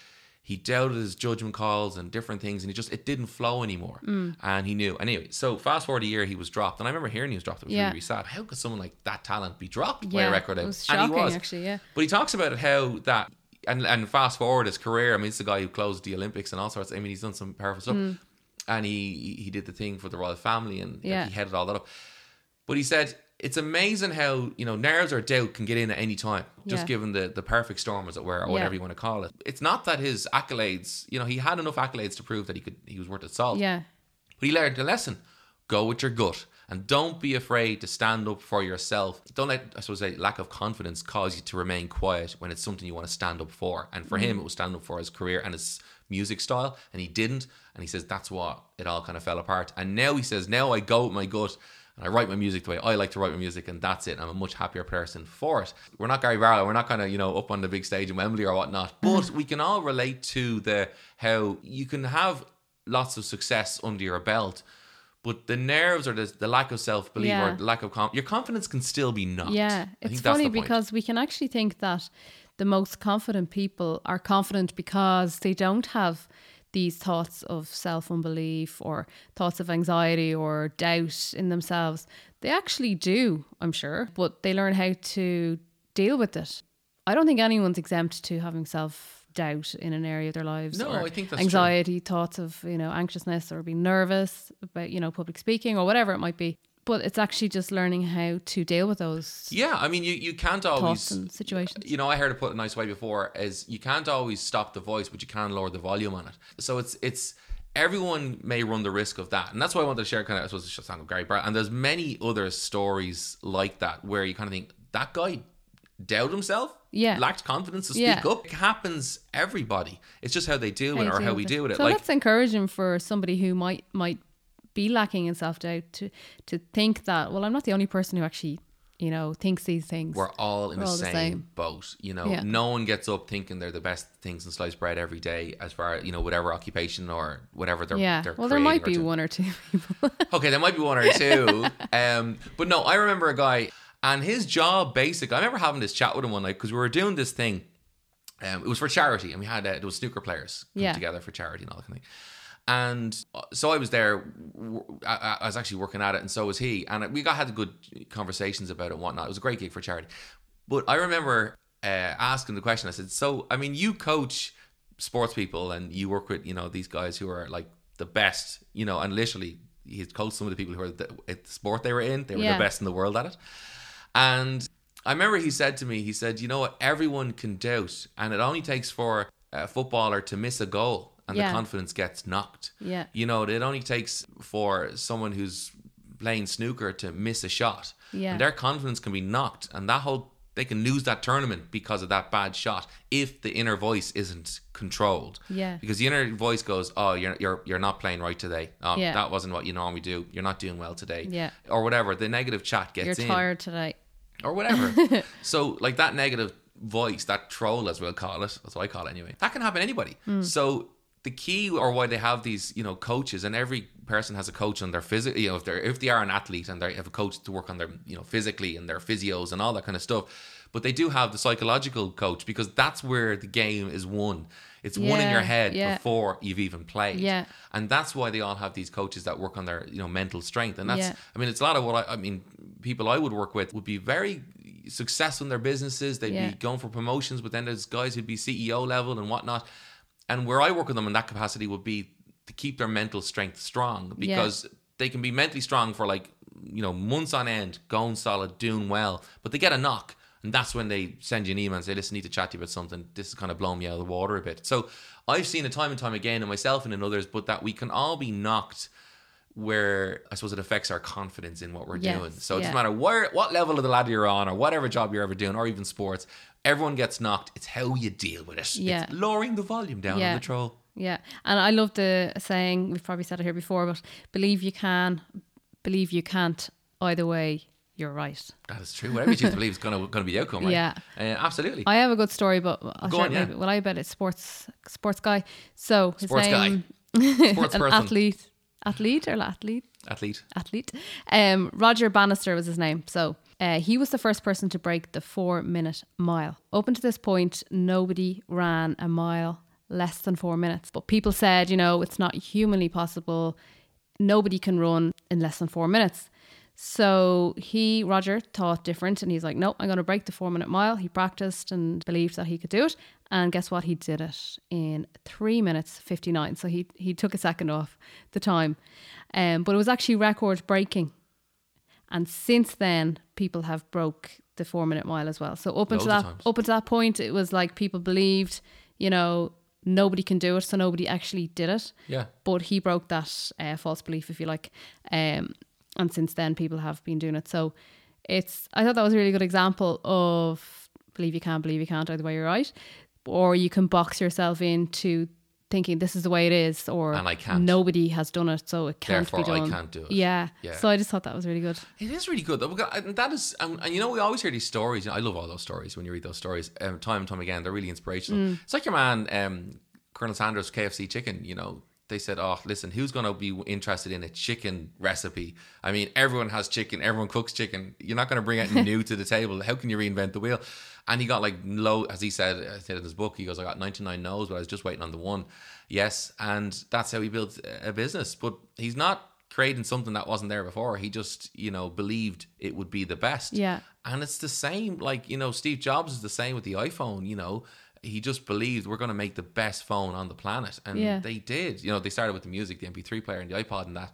He doubted his judgment calls and different things. And he just, it didn't flow anymore. Mm. And he knew. Anyway, so fast forward a year, he was dropped. And I remember hearing he was dropped. It was yeah. really, really sad. How could someone like that talent be dropped yeah. by a record label? It was shocking, and he was. actually, yeah. But he talks about how that... And and fast forward his career. I mean, it's the guy who closed the Olympics and all sorts. I mean, he's done some powerful stuff. Mm. And he he did the thing for the royal family and yeah. like, he headed all that up. But he said, it's amazing how, you know, nerves or doubt can get in at any time. Just yeah. given the, the perfect storm, as it were, or yeah. whatever you want to call it. It's not that his accolades, you know, he had enough accolades to prove that he could he was worth its salt. Yeah. But he learned a lesson. Go with your gut. And don't be afraid to stand up for yourself. Don't let, I suppose, say, lack of confidence cause you to remain quiet when it's something you want to stand up for. And for mm. him, it was standing up for his career and his music style. And he didn't. And he says, that's what it all kind of fell apart. And now he says, now I go with my gut and I write my music the way I like to write my music. And that's it. I'm a much happier person for it. We're not Gary Barlow. We're not kind of, you know, up on the big stage in Wembley or whatnot. But we can all relate to the how you can have lots of success under your belt, but the nerves or the, the lack of self-belief yeah. or the lack of com- your confidence can still be knocked. Yeah, it's funny because we can actually think that the most confident people are confident because they don't have these thoughts of self-unbelief or thoughts of anxiety or doubt in themselves. They actually do, I'm sure, but they learn how to deal with it. I don't think anyone's exempt to having self-doubt in an area of their lives. No, I think that's anxiety, true. Thoughts of, you know, anxiousness or being nervous about, you know, public speaking or whatever it might be. But it's actually just learning how to deal with those. Yeah, I mean, you, you can't always situations. You know, I heard it put a nice way before: is you can't always stop the voice, but you can lower the volume on it. So it's it's everyone may run the risk of that, and that's why I wanted to share kind of I suppose it's just with Gary Barlow. And there's many other stories like that where you kind of think that guy doubted himself, yeah, lacked confidence to speak yeah. up. It happens everybody. It's just how they deal with it or how we deal with it. So like, that's encouraging for somebody who might might. be lacking in self-doubt to to think that, well, I'm not the only person who actually, you know, thinks these things. We're all in We're the, all same the same boat, you know. Yeah. No one gets up thinking they're the best things in sliced bread every day, as far as, you know, whatever occupation or whatever they're yeah. they're well, there might be one or two people. Okay, there might be one or two. Um, but no, I remember a guy and his job basically, I remember having this chat with him one night because we were doing this thing. Um, it was for charity and we had, uh, there was snooker players come yeah. together for charity and all that kind of thing. And so I was there, I was actually working at it and so was he. And we got had good conversations about it and whatnot. It was a great gig for charity. But I remember uh, asking the question, I said, so, I mean, you coach sports people and you work with, you know, these guys who are like the best, you know, and literally he's coached some of the people who were the, at the sport they were in, they were yeah. the best in the world at it. And I remember he said to me, he said, you know what, everyone can doubt and it only takes for a footballer to miss a goal. And yeah. the confidence gets knocked. Yeah. You know, it only takes for someone who's playing snooker to miss a shot. Yeah. And their confidence can be knocked. And that whole, they can lose that tournament because of that bad shot if the inner voice isn't controlled. Yeah. Because the inner voice goes, oh, you're you're you're not playing right today. Oh, yeah. That wasn't what you normally do. You're not doing well today. Yeah. Or whatever. The negative chat gets in. You're tired today. Or whatever. So like that negative voice, that troll as we'll call it, that's what I call it anyway, that can happen to anybody. Mm. So the key, or why they have these, you know, coaches, and every person has a coach on their physical, you know, if they're if they are an athlete and they have a coach to work on their, you know, physically and their physios and all that kind of stuff. But they do have the psychological coach because that's where the game is won. It's yeah, won in your head yeah. before you've even played. Yeah. And that's why they all have these coaches that work on their, you know, mental strength. And that's, yeah. I mean, it's a lot of what I, I mean, people I would work with would be very successful in their businesses. They'd yeah. be going for promotions, but then there's guys who'd be C E O level and whatnot. And where I work with them in that capacity would be to keep their mental strength strong because yeah. they can be mentally strong for like, you know, months on end, going solid, doing well, but they get a knock. And that's when they send you an email and say, listen, I need to chat to you about something. This is kind of blowing me out of the water a bit. So I've seen it time and time again in myself and in others, but that we can all be knocked where I suppose it affects our confidence in what we're yes, doing. So it yeah. doesn't matter where, what level of the ladder you're on or whatever job you're ever doing or even sports, everyone gets knocked. It's how you deal with it. Yeah. It's lowering the volume down yeah. on the troll. Yeah. And I love the saying, we've probably said it here before, but believe you can, believe you can't. Either way, you're right. That is true. Whatever you choose to believe is going to be the outcome, right? Yeah. Uh, absolutely. I have a good story, but I'll Go on, yeah. well, I bet it's sports, sports guy. So his sports name, guy. Sports an person. Athlete. Athlete or athlete? Athlete. Athlete. Um, Roger Bannister was his name. So uh, he was the first person to break the four minute mile. Up until this point, nobody ran a mile less than four minutes. But people said, you know, it's not humanly possible. Nobody can run in less than four minutes. So he, Roger, thought different. And he's like, no, I'm going to break the four minute mile. He practiced and believed that he could do it. And guess what? He did it in three minutes fifty-nine. So he he took a second off the time. Um, but it was actually record breaking. And since then, people have broke the four minute mile as well. So up until that up until that point, it was like people believed, you know, nobody can do it. So nobody actually did it. Yeah. But he broke that uh, false belief, if you like. Um, and since then, people have been doing it. So it's I thought that was a really good example of believe you can, believe you can't. Either way, you're right. Or you can box yourself into thinking this is the way it is, or and I can't. Nobody has done it, so it can't Therefore, be done. Therefore, I can't do it. Yeah. yeah. So I just thought that was really good. It is really good. That is, and, and you know, we always hear these stories. I love all those stories when you read those stories um, time and time again. They're really inspirational. Mm. It's like your man, um, Colonel Sanders, K F C chicken, you know, they said, oh, listen, who's going to be interested in a chicken recipe? I mean, everyone has chicken. Everyone cooks chicken. You're not going to bring anything new to the table. How can you reinvent the wheel? And he got like low, as he said, I said in his book, he goes, I got ninety-nine no's, but I was just waiting on the one. Yes. And that's how he built a business. But he's not creating something that wasn't there before. He just, you know, believed it would be the best. Yeah. And it's the same, like, you know, Steve Jobs is the same with the iPhone, you know. He just believed we're going to make the best phone on the planet. And yeah. they did. You know, they started with the music, the M P three player and the iPod and that.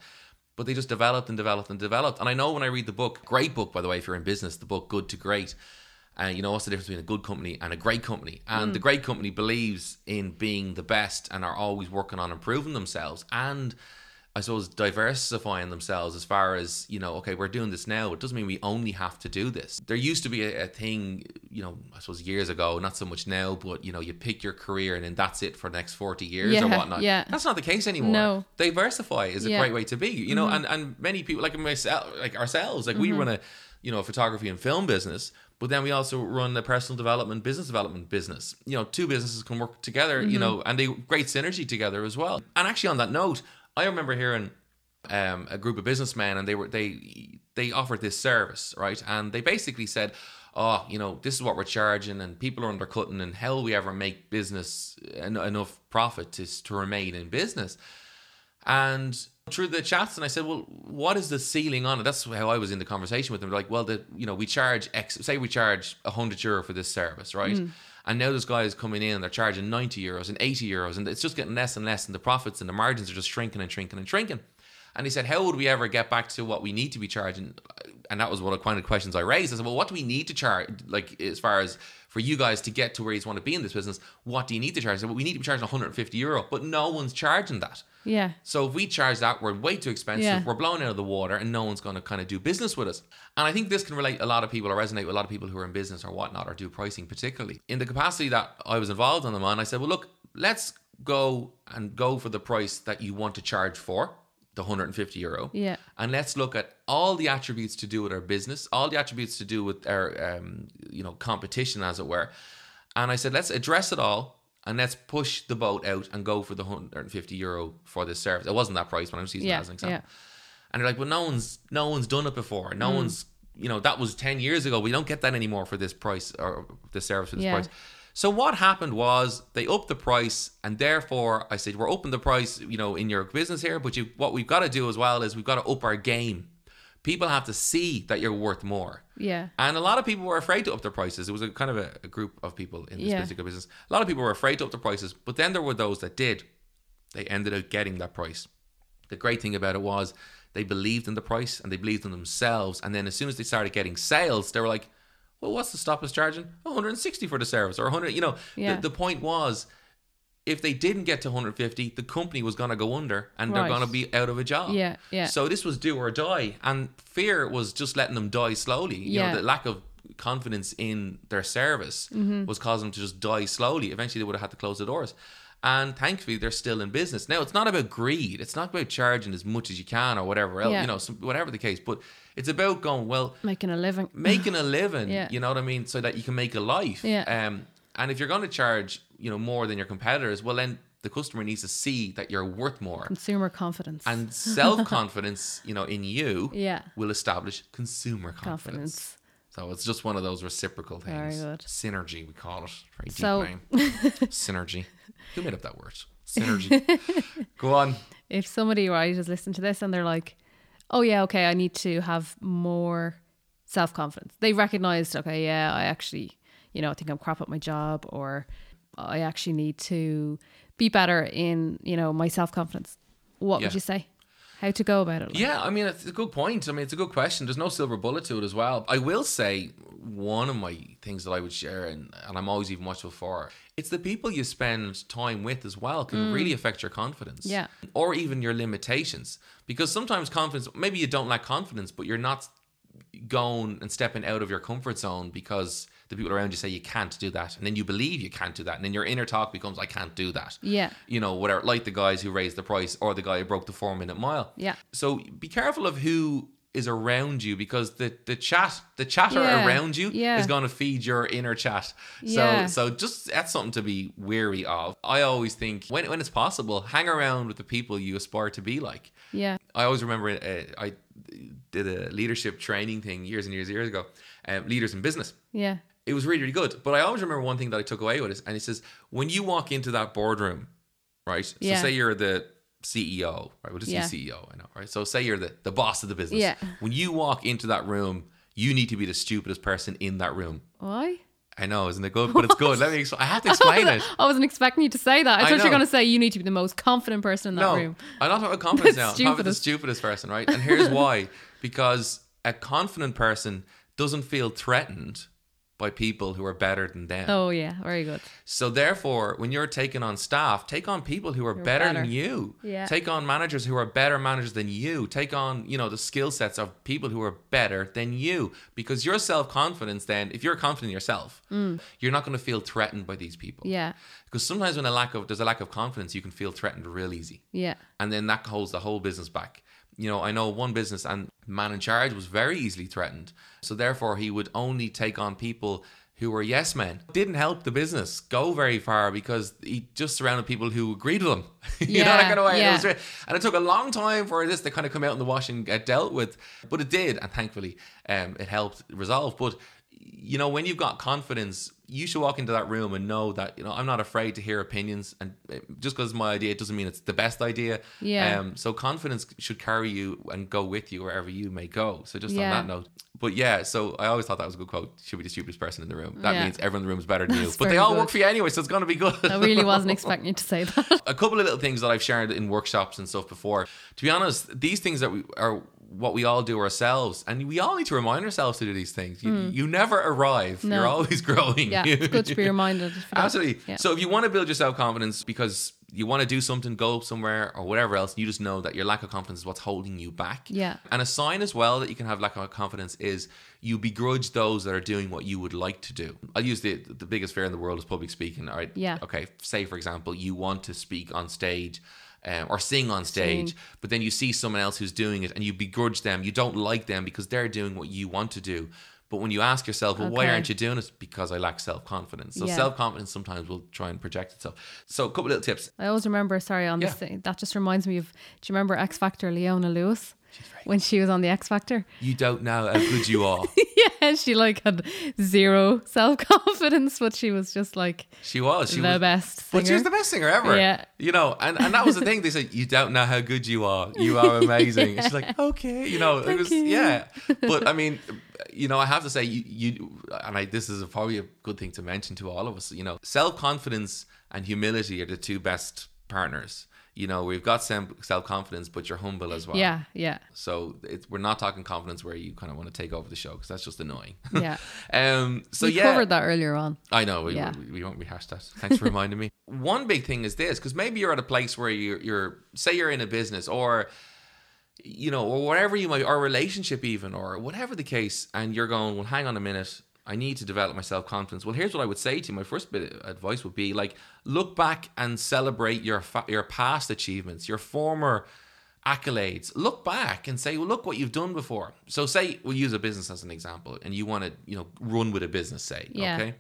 But they just developed and developed and developed. And I know when I read the book, great book, by the way, if you're in business, the book Good to Great. And uh, you know, what's the difference between a good company and a great company? And mm. the great company believes in being the best and are always working on improving themselves. And I suppose diversifying themselves as far as, you know, okay, we're doing this now. It doesn't mean we only have to do this. There used to be a, a thing, you know, I suppose years ago, not so much now, but, you know, you pick your career and then that's it for the next forty years yeah, or whatnot. Yeah. That's not the case anymore. No. Diversify is yeah. a great way to be, you know, mm-hmm. and, and many people like myself, like ourselves, like mm-hmm. we run a, you know, photography and film business, but then we also run a personal development, business development business. You know, two businesses can work together, mm-hmm. you know, and they great synergy together as well. And actually on that note, I remember hearing um, a group of businessmen, and they were they they offered this service, right? And they basically said, "Oh, you know, this is what we're charging, and people are undercutting, and how will we ever make business en- enough profit to to remain in business?" And through the chats, and I said, "Well, what is the ceiling on it?" That's how I was in the conversation with them. They're like, "Well, the you know, we charge X. Say we charge a hundred euro for this service, right?" Mm. And now this guy is coming in and they're charging ninety euros and eighty euros and it's just getting less and less and the profits and the margins are just shrinking and shrinking and shrinking. And he said, how would we ever get back to what we need to be charging? And that was one of the kind of questions I raised. I said, well, what do we need to charge? Like, as far as for you guys to get to where you want to be in this business, what do you need to charge? I said, well, we need to be charging one hundred fifty euro, but no one's charging that. Yeah. So if we charge that, we're way too expensive. Yeah. We're blown out of the water and no one's going to kind of do business with us. And I think this can relate a lot of people or resonate with a lot of people who are in business or whatnot or do pricing particularly. In the capacity that I was involved in them on, I said, well, look, let's go and go for the price that you want to charge for. The one hundred fifty euro. Yeah. And let's look at all the attributes to do with our business, all the attributes to do with our, um, you know, competition, as it were. And I said, let's address it all and let's push the boat out and go for the one hundred fifty euro for this service. It wasn't that price, but I'm just using yeah, that as an example. Yeah. And they're like, well, no one's, no one's done it before. No mm. one's, you know, that was ten years ago. We don't get that anymore for this price or this service for this yeah. price. So what happened was they upped the price, and therefore I said, we're upping the price, you know, in your business here, but you, what we've got to do as well is we've got to up our game. People have to see that you're worth more. Yeah. And a lot of people were afraid to up their prices. It was a kind of a, a group of people in this yeah. particular business. A lot of people were afraid to up their prices, but then there were those that did. They ended up getting that price. The great thing about it was they believed in the price and they believed in themselves. And then as soon as they started getting sales, they were like, well, what's the stop us charging? one hundred sixty for the service or one hundred, you know, yeah. the, the point was if they didn't get to one hundred fifty, the company was going to go under and right. they're going to be out of a job. Yeah, yeah. So this was do or die. And fear was just letting them die slowly. You yeah. know, the lack of confidence in their service mm-hmm. was causing them to just die slowly. Eventually they would have had to close the doors. And thankfully, they're still in business. Now, it's not about greed. It's not about charging as much as you can or whatever else, yeah. you know, some, whatever the case. But it's about going, well... Making a living. Making a living, yeah. you know what I mean? So that you can make a life. Yeah. Um, and if you're going to charge, you know, more than your competitors, well, then the customer needs to see that you're worth more. Consumer confidence. And self-confidence, you know, in you yeah. will establish consumer confidence. confidence. So it's just one of those reciprocal things. Very good. Synergy, we call it. Very deep so- name. Synergy. Who made up that word? Synergy. Go on. If somebody, right, has listened to this and they're like, oh yeah, okay, I need to have more self-confidence. They recognized, okay, yeah, I actually, you know, I think I'm crap at my job, or I actually need to be better in, you know, my self-confidence. What yeah. would you say? How to go about it? Like? Yeah, I mean, it's a good point. I mean, it's a good question. There's no silver bullet to it as well. I will say one of my things that I would share, and, and I'm always even watchful for, it's the people you spend time with as well can mm. really affect your confidence. Yeah. Or even your limitations. Because sometimes confidence, maybe you don't lack confidence, but you're not going and stepping out of your comfort zone because the people around you say you can't do that. And then you believe you can't do that. And then your inner talk becomes, I can't do that. Yeah. You know, whatever, like the guys who raised the price or the guy who broke the four minute mile. Yeah. So be careful of who is around you, because the the chat the chatter yeah, around you yeah. is going to feed your inner chat. Yeah. So so just that's something to be wary of. I always think when when it's possible, hang around with the people you aspire to be like. Yeah. I always remember uh, I did a leadership training thing years and years and years ago, um, leaders in business. Yeah. It was really, really good. But I always remember one thing that I took away with it, and it says, when you walk into that boardroom, right? Yeah. So say you're the C E O, right? We'll just yeah. use C E O, I know, right? So say you're the, the boss of the business. Yeah. When you walk into that room, you need to be the stupidest person in that room. Why? I know, isn't it good? But it's good. Let me. Exp- I have to explain I it. I wasn't expecting you to say that. I, I thought you were going to say you need to be the most confident person in that no, room. I'm not talking about confidence now. I'm talking the stupidest person, right? And here's why. Because a confident person doesn't feel threatened by people who are better than them. Oh yeah, very good. So therefore, when you're taking on staff, take on people who are better, better than you. Yeah. Take on managers who are better managers than you. Take on, you know, the skill sets of people who are better than you. Because your self-confidence then, if you're confident in yourself, mm. you're not going to feel threatened by these people. Yeah. Because sometimes when a lack of, there's a lack of confidence, you can feel threatened real easy. Yeah. And then that holds the whole business back. You know, I know one business and man in charge was very easily threatened. So therefore, he would only take on people who were yes men. Didn't help the business go very far because he just surrounded people who agreed with him. you yeah, know, that kind of way. Yeah. It was, and it took a long time for this to kind of come out in the wash and get dealt with. But it did. And thankfully, um, it helped resolve. But, you know, when you've got confidence, you should walk into that room and know that, you know, I'm not afraid to hear opinions, and just because it's my idea, it doesn't mean it's the best idea. Yeah. Um, so confidence should carry you and go with you wherever you may go. So just yeah. on that note, but yeah, so I always thought that was a good quote. Should be the stupidest person in the room. That yeah. means everyone in the room is better than That's you, but they all good. Work for you anyway. So it's going to be good. I really wasn't expecting you to say that. A couple of little things that I've shared in workshops and stuff before, to be honest, these things that we are, what we all do ourselves, and we all need to remind ourselves to do these things. You, mm. you never arrive. No. You're always growing. Yeah, it's good to be reminded. Absolutely. Yeah. So if you want to build your self-confidence because you want to do something, go somewhere or whatever else, you just know that your lack of confidence is what's holding you back. Yeah. And a sign as well that you can have lack of confidence is you begrudge those that are doing what you would like to do. I'll use the the biggest fear in the world is public speaking. All right. Yeah. Okay. Say, for example, you want to speak on stage Um, or sing on stage, sing. But then you see someone else who's doing it and you begrudge them. You don't like them because they're doing what you want to do. But when you ask yourself, well, okay. why aren't you doing it? Because I lack self-confidence. So yeah. self-confidence sometimes will try and project itself. So a couple of little tips. I always remember, sorry, on yeah. this thing, that just reminds me of, do you remember X Factor, Leona Lewis? When she was on the X Factor. You don't know how good you are. Yeah, she like had zero self-confidence, but she was just like she was she the was, best singer. But she was the best singer ever. Yeah. You know, and, and that was the thing. They said, you don't know how good you are. You are amazing. yeah. She's like, okay. You know, Thank it was, you. yeah. But I mean, you know, I have to say, you, you and I, this is a, probably a good thing to mention to all of us, you know, self-confidence and humility are the two best partners. You know, we've got self-confidence, but you're humble as well. Yeah, yeah. So it's, we're not talking confidence where you kind of want to take over the show, because that's just annoying. Yeah. um. So we yeah. covered that earlier on. I know. We, yeah. we, we won't rehash that. Thanks for reminding me. One big thing is this, because maybe you're at a place where you're, you're, say you're in a business or, you know, or whatever you might, or relationship even, or whatever the case, and you're going, well, hang on a minute, I need to develop my self-confidence. Well, here's what I would say to you. My first bit of advice would be like, look back and celebrate your fa- your past achievements, your former accolades. Look back and say, well, look what you've done before. So say we'll use a business as an example, and you want to, you know, run with a business, say, yeah. okay?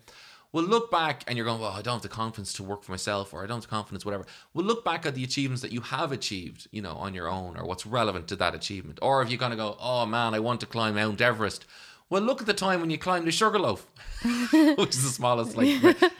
Well, look back and you're going, well, I don't have the confidence to work for myself, or I don't have the confidence, whatever. Well, look back at the achievements that you have achieved, you know, on your own, or what's relevant to that achievement. Or if you're going to go, oh man, I want to climb Mount Everest. Well, look at the time when you climbed the Sugarloaf, which is the smallest, like,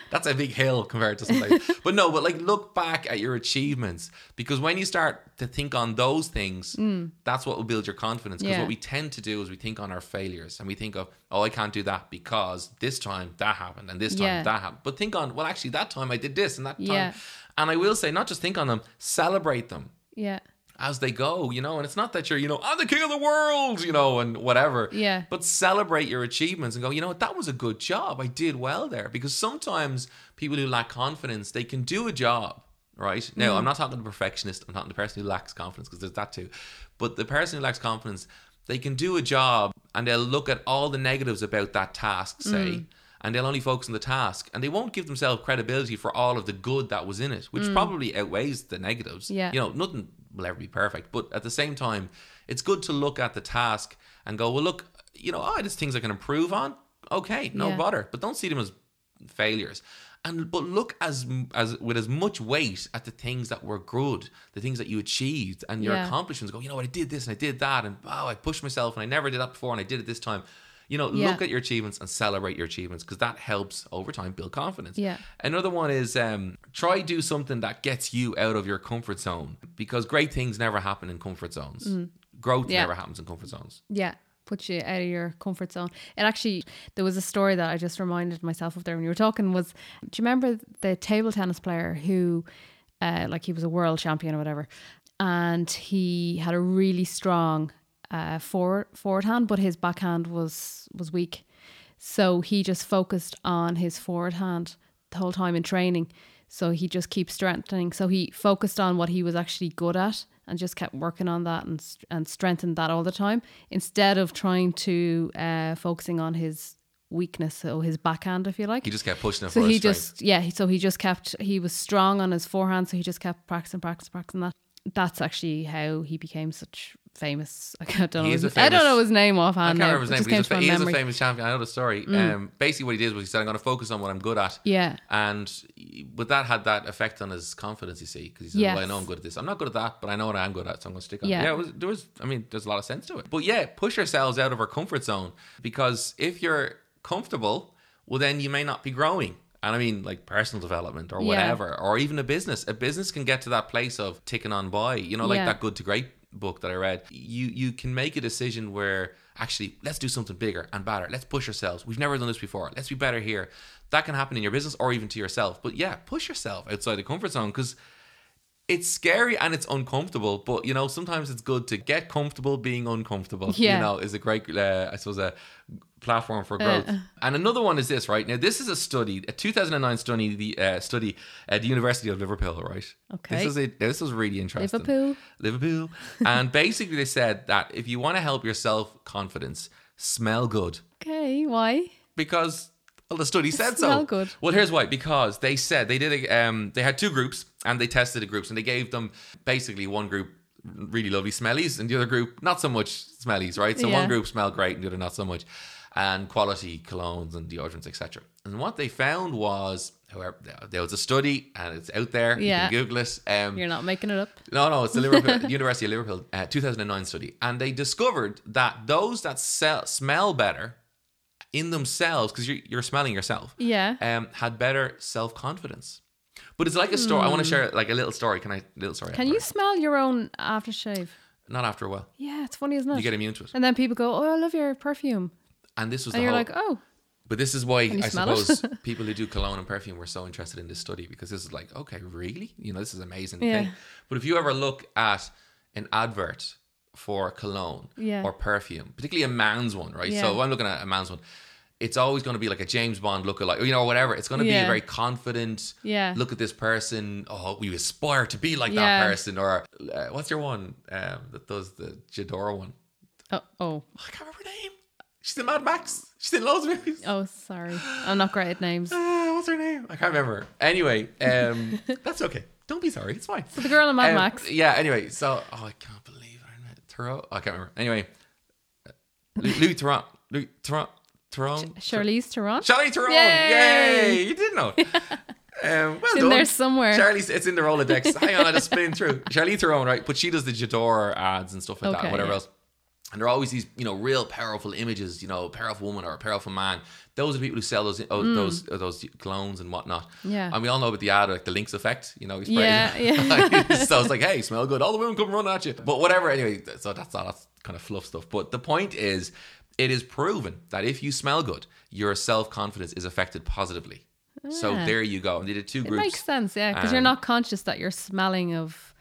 that's a big hill compared to something. But no, but like, look back at your achievements, because when you start to think on those things, mm. that's what will build your confidence. Because yeah. what we tend to do is we think on our failures, and we think of, oh, I can't do that because this time that happened and this time yeah. that happened. But think on, well, actually, that time I did this and that time. Yeah. And I will say, not just think on them, celebrate them. Yeah. As they go, you know, and it's not that you're, you know, I'm the king of the world, you know, and whatever. Yeah. But celebrate your achievements and go, you know what, that was a good job. I did well there. Because sometimes people who lack confidence, they can do a job, right? Now, mm. I'm not talking the perfectionist. I'm talking the person who lacks confidence, because there's that too. But the person who lacks confidence, they can do a job and they'll look at all the negatives about that task, say, mm. and they'll only focus on the task, and they won't give themselves credibility for all of the good that was in it, which mm. probably outweighs the negatives. Yeah. You know, nothing will ever be perfect, but at the same time, it's good to look at the task and go, well, look, you know, oh, there's things I can improve on. Okay, no yeah. bother. But don't see them as failures. And but look as as with as much weight at the things that were good, the things that you achieved and your yeah. accomplishments. Go, you know what, I did this and I did that, and wow, I pushed myself and I never did that before and I did it this time. You know, yeah. look at your achievements and celebrate your achievements, because that helps over time build confidence. Yeah. Another one is um, try do something that gets you out of your comfort zone, because great things never happen in comfort zones. Mm. Growth yeah. never happens in comfort zones. Yeah. Put you out of your comfort zone. It actually, there was a story that I just reminded myself of there when you were talking, was, do you remember the table tennis player who, uh, like he was a world champion or whatever, and he had a really strong uh, forward, forward hand, but his backhand was, was weak. So he just focused on his forward hand the whole time in training. So he just keeps strengthening. So he focused on what he was actually good at, and just kept working on that and and strengthened that all the time, instead of trying to uh, focusing on his weakness, so his backhand, if you like. He just kept pushing it. So for he just strength. yeah. So he just kept. He was strong on his forehand, so he just kept practicing, practicing, practicing that. That's actually how he became such famous. I don't know. His, famous, I don't know his name offhand. I can't remember his name. But he's a, he is memory. a famous champion. I know the story. Mm. Um, basically, what he did was he said, "I'm going to focus on what I'm good at." Yeah. And but that had that effect on his confidence. You see, because he said, yes. "Well, I know I'm good at this. I'm not good at that, but I know what I'm good at, so I'm going to stick on." Yeah. yeah it was, there was. I mean, there's a lot of sense to it. But yeah, push yourselves out of our comfort zone, because if you're comfortable, well, then you may not be growing. And I mean, like personal development or whatever, yeah. or even a business. A business can get to that place of ticking on by, you know, like yeah. that Good to Great book that I read. You you can make a decision where actually, let's do something bigger and better. Let's push ourselves. We've never done this before. Let's be better here. That can happen in your business or even to yourself. But yeah, push yourself outside the comfort zone, because it's scary and it's uncomfortable. But, you know, sometimes it's good to get comfortable being uncomfortable, yeah. you know, is a great, uh, I suppose, a platform for growth. Uh, and another one is this, right? Now, this is a study, a two thousand nine study, the uh, study at the University of Liverpool, right? Okay. This is a, this was really interesting. Liverpool. Liverpool. And basically they said that if you want to help your self-confidence, smell good. Okay, why? Because, well, the study said so. Smell good. Well, here's why. Because they said, they did, a, um, they had two groups and they tested the groups, and they gave them basically one group really lovely smellies and the other group not so much smellies, right? So yeah. one group smelled great and the other not so much. And quality colognes and deodorants, et cetera. And what they found was, however, there was a study, and it's out there. Yeah. You can Google it. Um, You're not making it up. No, no, it's the Liverpool, University of Liverpool uh, two thousand nine study, and they discovered that those that sell, smell better in themselves, because you're, you're smelling yourself, yeah, um, had better self confidence. But it's like a story. Mm. I want to share like a little story. Can I? Little story. Can you smell your own aftershave? Not after a while. Yeah, it's funny, isn't it? You get immune to it, and then people go, "Oh, I love your perfume." And this was and the you're whole, like, oh. But this is why I suppose people who do cologne and perfume were so interested in this study, because this is like, okay, really? You know, this is an amazing yeah. thing. But if you ever look at an advert for cologne yeah. or perfume, particularly a man's one, right? Yeah. So if I'm looking at a man's one, it's always going to be like a James Bond lookalike, or, you know, whatever. It's going to yeah. be a very confident, yeah. look at this person. Oh, we aspire to be like yeah. that person. Or uh, what's your one um, that does the J'adore one? Oh, oh. I can't remember her name. She's in Mad Max. She's in loads of movies. Oh, sorry. I'm not great at names. Uh, what's her name? I can't remember. Anyway, um, that's okay. Don't be sorry. It's fine. So the girl in Mad um, Max. Yeah, anyway. So, oh, I can't believe her. Thoreau? I can't remember. Anyway. Lou Theron. Lou Theron. Theron. Charlize Theron. Charlize Theron. Yay. Yay. You didn't know. Um, well it's in done. There somewhere. Charlize, it's in the Rolodex. Hang on, I just spin through. Charlize Theron, right? But she does the J'adore ads and stuff like okay, that and whatever yeah. else. And there are always these, you know, real powerful images, you know, a powerful woman or a powerful man. Those are people who sell those oh, mm. those uh, those clones and whatnot. Yeah. And we all know about the ad, like the Lynx effect, you know. He's yeah, yeah. So it's like, hey, smell good. All the women come running at you. But whatever, anyway, so that's all that's kind of fluff stuff. But the point is, it is proven that if you smell good, your self-confidence is affected positively. Yeah. So there you go. And they did two it groups. It makes sense, yeah, because you're not conscious that you're smelling of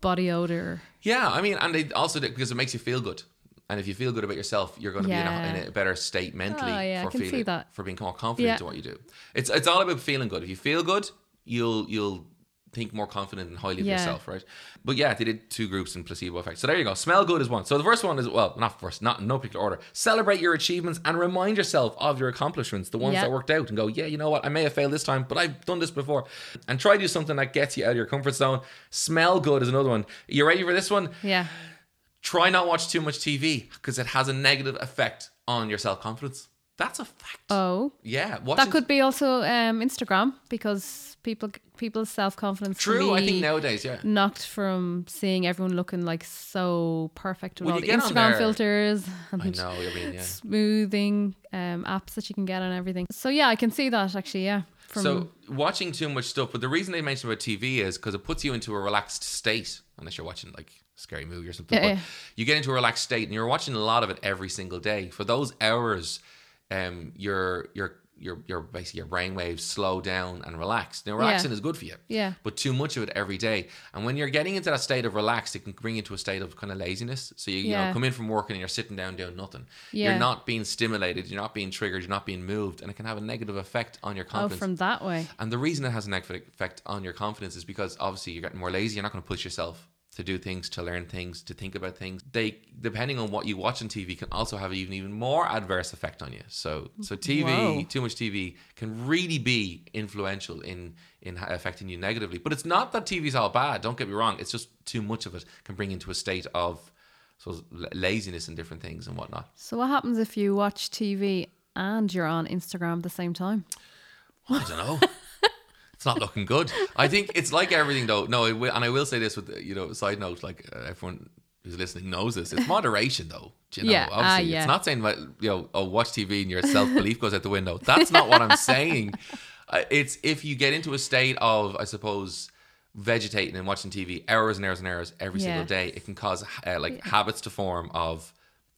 body odor. Yeah, I mean, and they also did, because it makes you feel good. And if you feel good about yourself, you're going to yeah. be in a, in a better state mentally oh, yeah, for feeling, for being more confident yeah. in what you do. It's it's all about feeling good. If you feel good, you'll you'll think more confident and highly yeah. of yourself, right? But yeah, they did two groups in placebo effect. So there you go. Smell good is one. So the first one is, well, not first, not in no particular order. Celebrate your achievements and remind yourself of your accomplishments, the ones yeah. that worked out, and go, yeah, you know what? I may have failed this time, but I've done this before. And try to do something that gets you out of your comfort zone. Smell good is another one. You ready for this one? Yeah. Try not watch too much T V because it has a negative effect on your self-confidence. That's a fact. Oh. Yeah. Watching... That could be also um, Instagram, because people people's self-confidence True, can be I think nowadays, yeah. knocked from seeing everyone looking like so perfect with well, all the Instagram filters and I know, I mean, yeah. smoothing um, apps that you can get on everything. So yeah, I can see that actually, yeah. From... So watching too much stuff, but the reason they mentioned about T V is because it puts you into a relaxed state, unless you're watching like a scary movie or something. Yeah, but yeah. You get into a relaxed state and you're watching a lot of it every single day. For those hours... Um, your your your your basically your brainwaves slow down and relax. Now relaxing yeah. is good for you, yeah. But too much of it every day, and when you're getting into that state of relaxed, it can bring you to a state of kind of laziness. So you, you yeah. know, come in from work and you're sitting down doing nothing. Yeah. You're not being stimulated. You're not being triggered. You're not being moved, and it can have a negative effect on your confidence. Oh, from that way. And the reason it has a negative effect on your confidence is because obviously you're getting more lazy. You're not going to push yourself to do things, to learn things, to think about things. They, depending on what you watch on T V, can also have an even, even more adverse effect on you. So so T V, Whoa. too much T V can really be influential in, in affecting you negatively. But it's not that T V's all bad, don't get me wrong. It's just too much of it can bring you into a state of so laziness and different things and whatnot. So what happens if you watch T V and you're on Instagram at the same time? Well, I don't know. It's not looking good. I think it's like everything though. No, it will, and I will say this with, you know, side note, like uh, everyone who's listening knows this. It's moderation though. Do you know, yeah, obviously. Uh, yeah. It's not saying, you know, oh, watch T V and your self-belief goes out the window. That's not what I'm saying. Uh, it's if you get into a state of, I suppose, vegetating and watching T V hours and hours and hours every yeah. single day, it can cause uh, like yeah. habits to form of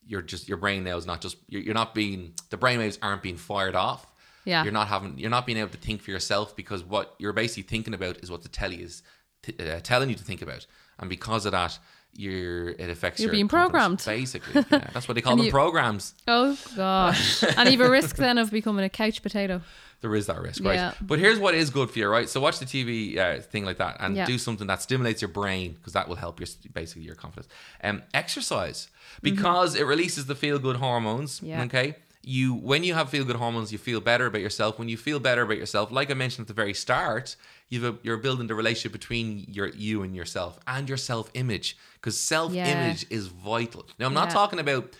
you're just, your brain now is not just, you're, you're not being, the brainwaves aren't being fired off. Yeah. You're not having, you're not being able to think for yourself because what you're basically thinking about is what the telly is t- uh, telling you to think about, and because of that, you're it affects you're your being programmed. Basically, yeah. That's what they call and them you, programs. Oh gosh! And you have a risk then of becoming a couch potato. There is that risk, right? Yeah. But here's what is good for you, right? So watch the T V uh, thing like that, and yeah. do something that stimulates your brain because that will help your basically your confidence. Um, exercise because mm-hmm. it releases the feel good hormones. Yeah. Okay. You, when you have feel-good hormones, you feel better about yourself. When you feel better about yourself, like I mentioned at the very start, you've a, you're building the relationship between your you and yourself and your self-image, because self-image yeah. is vital. Now, I'm yeah. not talking about,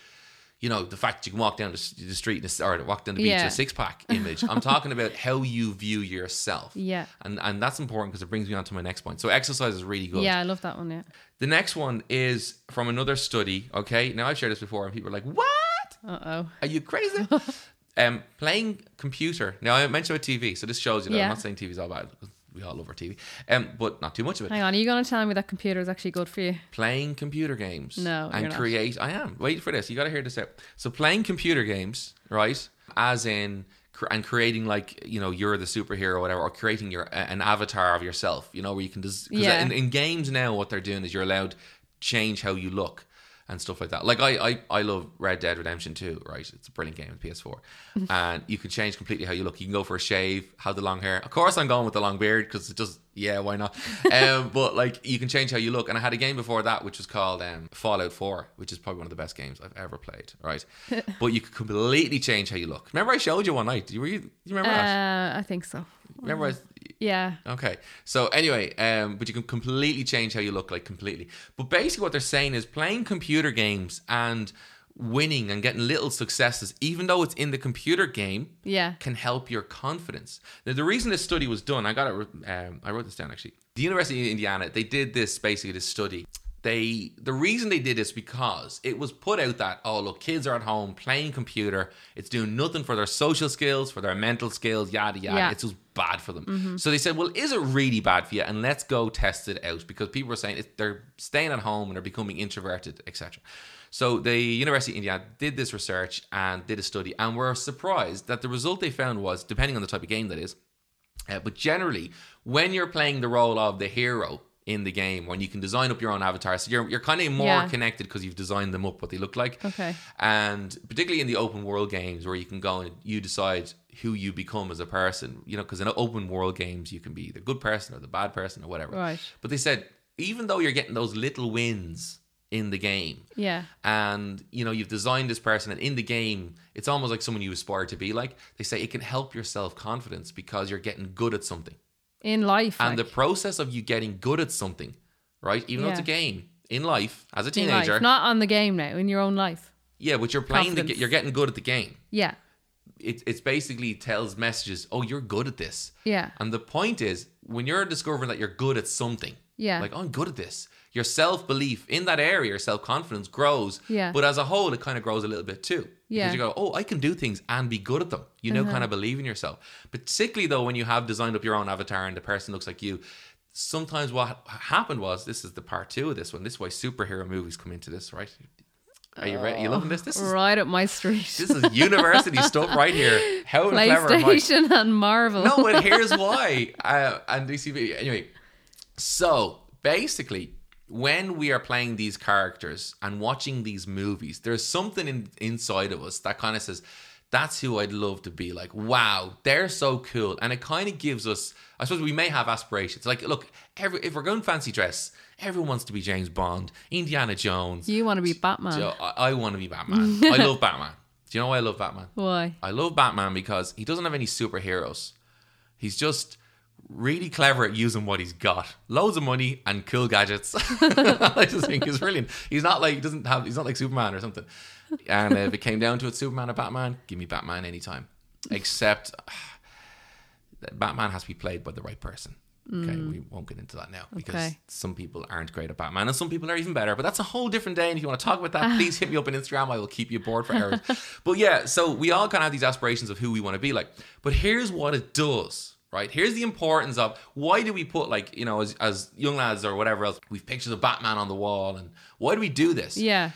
you know, the fact that you can walk down the, the street or walk down the beach yeah. with a six-pack image. I'm talking about how you view yourself. Yeah. And, and that's important because it brings me on to my next point. So exercise is really good. Yeah, I love that one, yeah. The next one is from another study, okay? Now, I've shared this before and people are like, what? Uh-oh. Are you crazy? um, playing computer. Now, I mentioned about T V, so this shows, you know, yeah. I'm not saying T V's all bad. We all love our T V. Um, but not too much of it. Hang on, are you going to tell me that computer is actually good for you? Playing computer games. No, and you're not. create... I am. Wait for this. You got to hear this out. So playing computer games, right, as in... and creating like, you know, you're the superhero or whatever, or creating your an avatar of yourself, you know, where you can... Because dis- yeah. in, in games now, what they're doing is you're allowed to change how you look. And stuff like that. Like I, I, I love Red Dead Redemption two, right? It's a brilliant game on P S four. And you can change completely how you look. You can go for a shave, have the long hair. Of course I'm going with the long beard because it just, yeah, why not? um, but like you can change how you look. And I had a game before that which was called um, Fallout four, which is probably one of the best games I've ever played, right? But you could completely change how you look. Remember I showed you one night? Do you, you, you remember uh, that? I think so. Remember um, I, yeah. Okay. So anyway, um, but you can completely change how you look, like completely. But basically what they're saying is playing computer games and winning and getting little successes, even though it's in the computer game, yeah. can help your confidence. Now, the reason this study was done, I got it, um, I wrote this down actually. The University of Indiana, they did this basically, this study. They, the reason they did this because it was put out that, oh, look, kids are at home playing computer. It's doing nothing for their social skills, for their mental skills, yada, yada. Yeah. It's just bad for them. Mm-hmm. So they said, well, is it really bad for you? And let's go test it out because people were saying it, they're staying at home and they're becoming introverted, et cetera. So the University of Indiana did this research and did a study and were surprised that the result they found was, depending on the type of game that is, uh, but generally, when you're playing the role of the hero, in the game when you can design up your own avatar. So you're you're kind of more yeah. connected because you've designed them up, what they look like. Okay. And particularly in the open world games where you can go and you decide who you become as a person, you know, because in open world games, you can be the good person or the bad person or whatever. Right. But they said, even though you're getting those little wins in the game yeah, and, you know, you've designed this person and in the game, it's almost like someone you aspire to be like, they say it can help your self-confidence because you're getting good at something. In life. And like. The process of you getting good at something, right? Even yeah. though it's a game, in life as a teenager. Life, not on the game now, in your own life. Yeah, but you're playing, the, you're getting good at the game. Yeah. It it's basically tells messages, oh, you're good at this. Yeah. And the point is, when you're discovering that you're good at something, yeah, like, oh, I'm good at this, your self-belief in that area, your self-confidence grows. Yeah. But as a whole, it kind of grows a little bit too. Yeah. Because you go, oh, I can do things and be good at them. You know, uh-huh. kind of believe in yourself. Particularly, though, when you have designed up your own avatar and the person looks like you. Sometimes what happened was, this is the part two of this one. This is why superhero movies come into this, right? Are you ready? Are you loving this? This is right up my street. This is university stuff right here. How clever am I? PlayStation and Marvel. No, but here's why. Uh, and D C V. Anyway, so basically, when we are playing these characters and watching these movies, there's something in, inside of us that kind of says, that's who I'd love to be like. Wow, they're so cool. And it kind of gives us, I suppose we may have aspirations. Like, look, every, if we're going fancy dress, everyone wants to be James Bond, Indiana Jones. You want to be Batman. So I, I want to be Batman. I love Batman. Do you know why I love Batman? Why? I love Batman because he doesn't have any superheroes. He's just really clever at using what he's got. Loads of money and cool gadgets. I just think he's brilliant. He's not like, he doesn't have, he's not like Superman or something. And if it came down to it, Superman or Batman, give me Batman anytime. Except uh, Batman has to be played by the right person. Okay, mm. we won't get into that now because okay. some people aren't great at Batman and some people are even better. But that's a whole different day. And if you want to talk about that, please hit me up on Instagram. I will keep you bored for hours. But yeah, so we all kind of have these aspirations of who we want to be like. But here's what it does, right? Here's the importance of why do we put like, you know, as, as young lads or whatever else, we've pictures of Batman on the wall. And why do we do this? Yeah.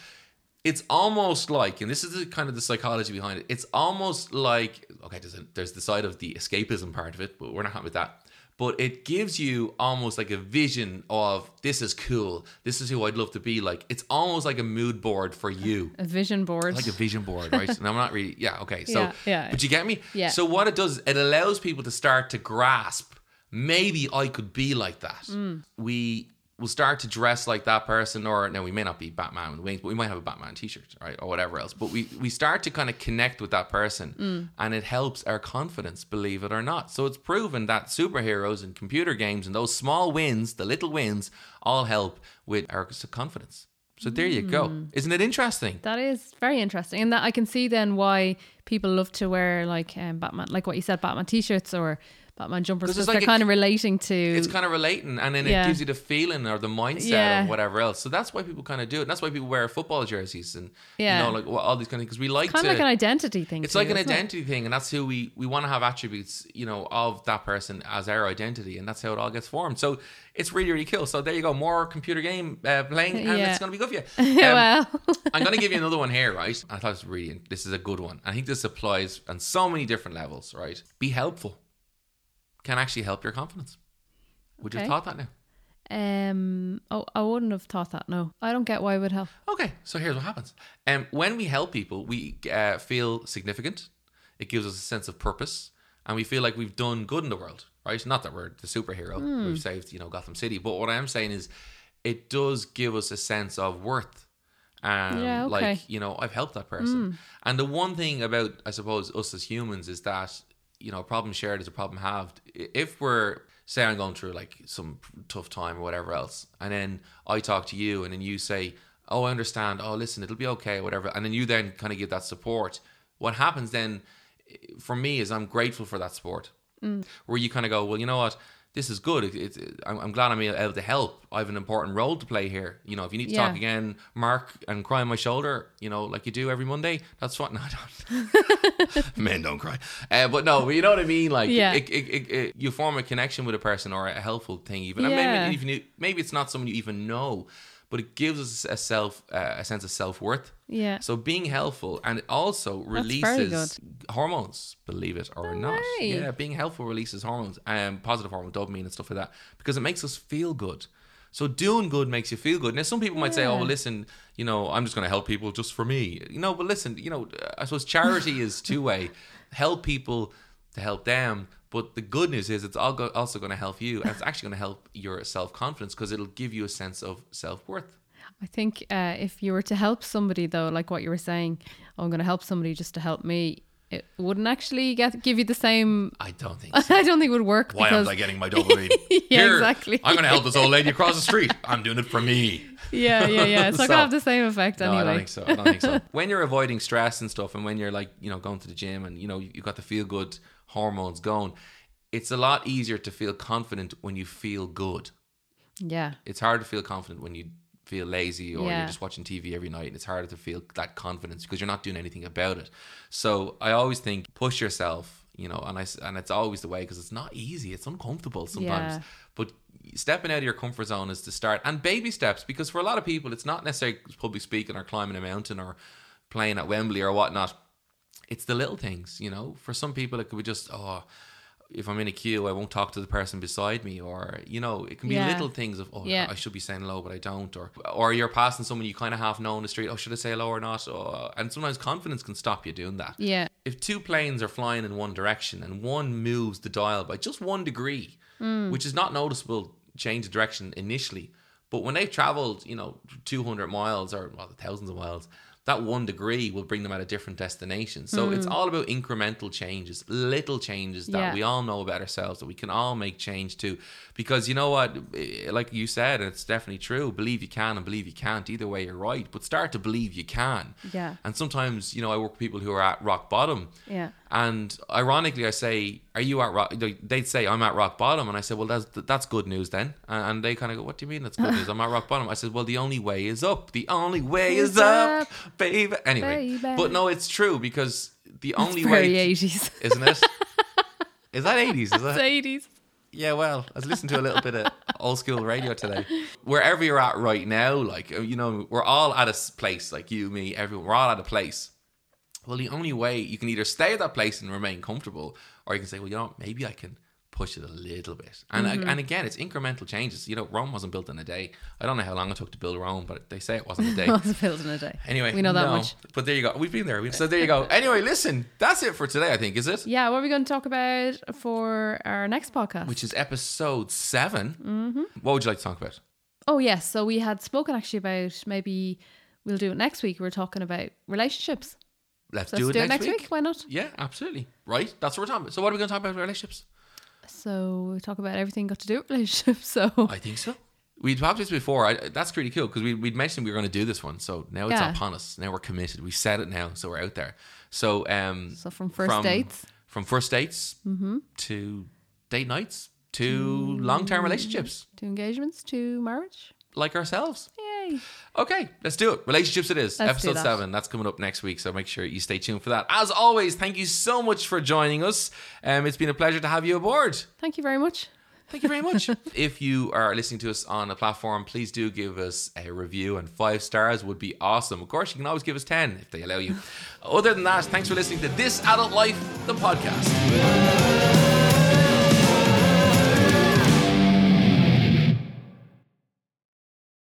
It's almost like, and this is the, kind of the psychology behind it. It's almost like, okay, there's, a, there's the side of the escapism part of it, but we're not happy with that. But it gives you almost like a vision of this is cool. This is who I'd love to be like. It's almost like a mood board for you. A vision board. Like a vision board, right? And I'm not really, yeah, okay. So, yeah, yeah. But you get me? Yeah. So what it does, is it allows people to start to grasp, maybe I could be like that. Mm. We... We'll start to dress like that person, or no, we may not be Batman with wings, but we might have a Batman t-shirt, right, or whatever else. But we, we start to kind of connect with that person, mm. and it helps our confidence, believe it or not. So it's proven that superheroes and computer games and those small wins, the little wins, all help with our confidence. So there you go. Mm. Isn't it interesting? That is very interesting, and that I can see then why people love to wear like um, Batman, like what you said, Batman t-shirts or Batman jumpers, because like they're a, kind of relating to... It's kind of relating, and then yeah. it gives you the feeling or the mindset yeah. or whatever else. So that's why people kind of do it. And that's why people wear football jerseys and yeah. you know, like all these kind of things. We like kind to, of like an identity thing. It's too, like an identity it? thing, and that's who we... We want to have attributes, you know, of that person as our identity, and that's how it all gets formed. So it's really, really cool. So there you go. More computer game uh, playing, and yeah. it's going to be good for you. Um, well... I'm going to give you another one here, right? I thought it was really... This is a good one. I think this applies on so many different levels, right? Be helpful. Can actually help your confidence. Would okay. you have thought that now? Um, oh, I wouldn't have thought that, no. I don't get why it would help. Okay, so here's what happens. Um, when we help people, we uh, feel significant. It gives us a sense of purpose. And we feel like we've done good in the world, right? Not that we're the superhero. Mm. We've saved, you know, Gotham City. But what I am saying is it does give us a sense of worth. Um, yeah, okay. Like, you know, I've helped that person. Mm. And the one thing about, I suppose, us as humans is that, you know, a problem shared is a problem halved. If we're, say I'm going through like some tough time or whatever else, and then I talk to you and then you say, oh, I understand. Oh, listen, it'll be okay, whatever. And then you then kind of give that support. What happens then for me is I'm grateful for that support. Mm. Where you kind of go, well, you know what? This is good. It's, it, I'm, I'm glad I'm able to help. I have an important role to play here. You know, if you need to yeah. talk again, mark and cry on my shoulder, you know, like you do every Monday, that's fine. No, I don't. Men don't cry. Uh, but no, you know what I mean? Like, yeah. it, it, it, it, you form a connection with a person or a helpful thing even. Yeah. And maybe, even you, maybe it's not someone you even know, but it gives us a self, uh, a sense of self-worth. Yeah. So being helpful, and it also releases hormones, believe it or no not. Way. Yeah, being helpful releases hormones, um, positive hormone, dopamine and stuff like that, because it makes us feel good. So doing good makes you feel good. Now, some people yeah. might say, oh, well, listen, you know, I'm just going to help people just for me. You know, but listen, you know, I suppose charity is two-way. Help people to help them. But the good news is it's all go- also going to help you. And it's actually going to help your self-confidence because it'll give you a sense of self-worth. I think uh, if you were to help somebody, though, like what you were saying, oh, I'm going to help somebody just to help me, it wouldn't actually get give you the same... I don't think so. I don't think it would work. Why because... am I getting my double aid? Yeah, here, exactly. I'm going to help this old lady across the street. I'm doing it for me. Yeah, yeah, yeah. It's not so, going to have the same effect anyway. No, I don't think so. I don't think so. When you're avoiding stress and stuff, and when you're like, you know, going to the gym and, you know, you've got the feel-good hormones going, it's a lot easier to feel confident when you feel good. Yeah. It's hard to feel confident when you feel lazy or yeah. you're just watching T V every night, and it's harder to feel that confidence because you're not doing anything about it. So I always think push yourself, you know, and I, and it's always the way, because it's not easy. It's uncomfortable sometimes. Yeah. But stepping out of your comfort zone is to start, and baby steps, because for a lot of people, it's not necessarily public speaking or climbing a mountain or playing at Wembley or whatnot. It's the little things, you know. For some people, it could be just, oh, if I'm in a queue, I won't talk to the person beside me, or, you know, it can be yeah. little things of, oh, yeah. I should be saying hello, but I don't, or or you're passing someone you kind of half know in the street, oh, should I say hello or not? Or, and sometimes confidence can stop you doing that. Yeah. If two planes are flying in one direction and one moves the dial by just one degree, mm. which is not noticeable change of direction initially, but when they've travelled, you know, two hundred miles or well, thousands of miles, that one degree will bring them at a different destination. So mm. it's all about incremental changes, little changes that yeah. we all know about ourselves, that we can all make change to. Because you know what, like you said, and it's definitely true, believe you can and believe you can't. Either way, you're right. But start to believe you can. Yeah. And sometimes, you know, I work with people who are at rock bottom. Yeah. And ironically, I say, are you at rock? They'd say, I'm at rock bottom. And I said, well, that's that's good news then. And they kind of go, what do you mean that's good news? I'm at rock bottom. I said, well, the only way is up. The only way is up, baby. Anyway, baby. But no, it's true, because the only it's very way, eighties. Isn't it? Is that eighties? Is that eighties? Yeah, well, I was listening to a little bit of old school radio today. Wherever you're at right now, like, you know, we're all at a place, like you, me, everyone, we're all at a place. Well, the only way, you can either stay at that place and remain comfortable, or you can say, well, you know, maybe I can push it a little bit. And mm-hmm. and again, it's incremental changes. You know, Rome wasn't built in a day. I don't know how long it took to build Rome, but they say it wasn't a day. It wasn't built in a day. Anyway, we know that no, much. But there you go. We've been there. So there you go. Anyway, listen, that's it for today, I think, is it? Yeah, what are we going to talk about for our next podcast? Which is episode seven. Mm-hmm. What would you like to talk about? Oh, yes. So we had spoken actually about, maybe we'll do it next week. We're talking about relationships. Let's, so do, let's it do it next week. week. Why not? Yeah, absolutely. Right. That's what we're talking about. So what are we going to talk about in relationships? So we talk about everything got to do with relationships. So I think so. We'd talked this before. I, that's pretty cool, because we, we'd mentioned we were going to do this one. So now it's yeah. upon us. Now we're committed. We've said it now. So we're out there. So um, so from first from, dates. From first dates mm-hmm. to date nights to, to long-term relationships. To engagements, to marriage. Like ourselves. Yeah. Okay, let's do it. Relationships it is. Let's Episode that. seven. That's coming up next week, so make sure you stay tuned for that. As always, thank you so much for joining us. Um, it's been a pleasure to have you aboard. Thank you very much. Thank you very much. If you are listening to us on a platform, please do give us a review, and five stars would be awesome. Of course, you can always give us ten if they allow you. Other than that, thanks for listening to This Adult Life, the podcast.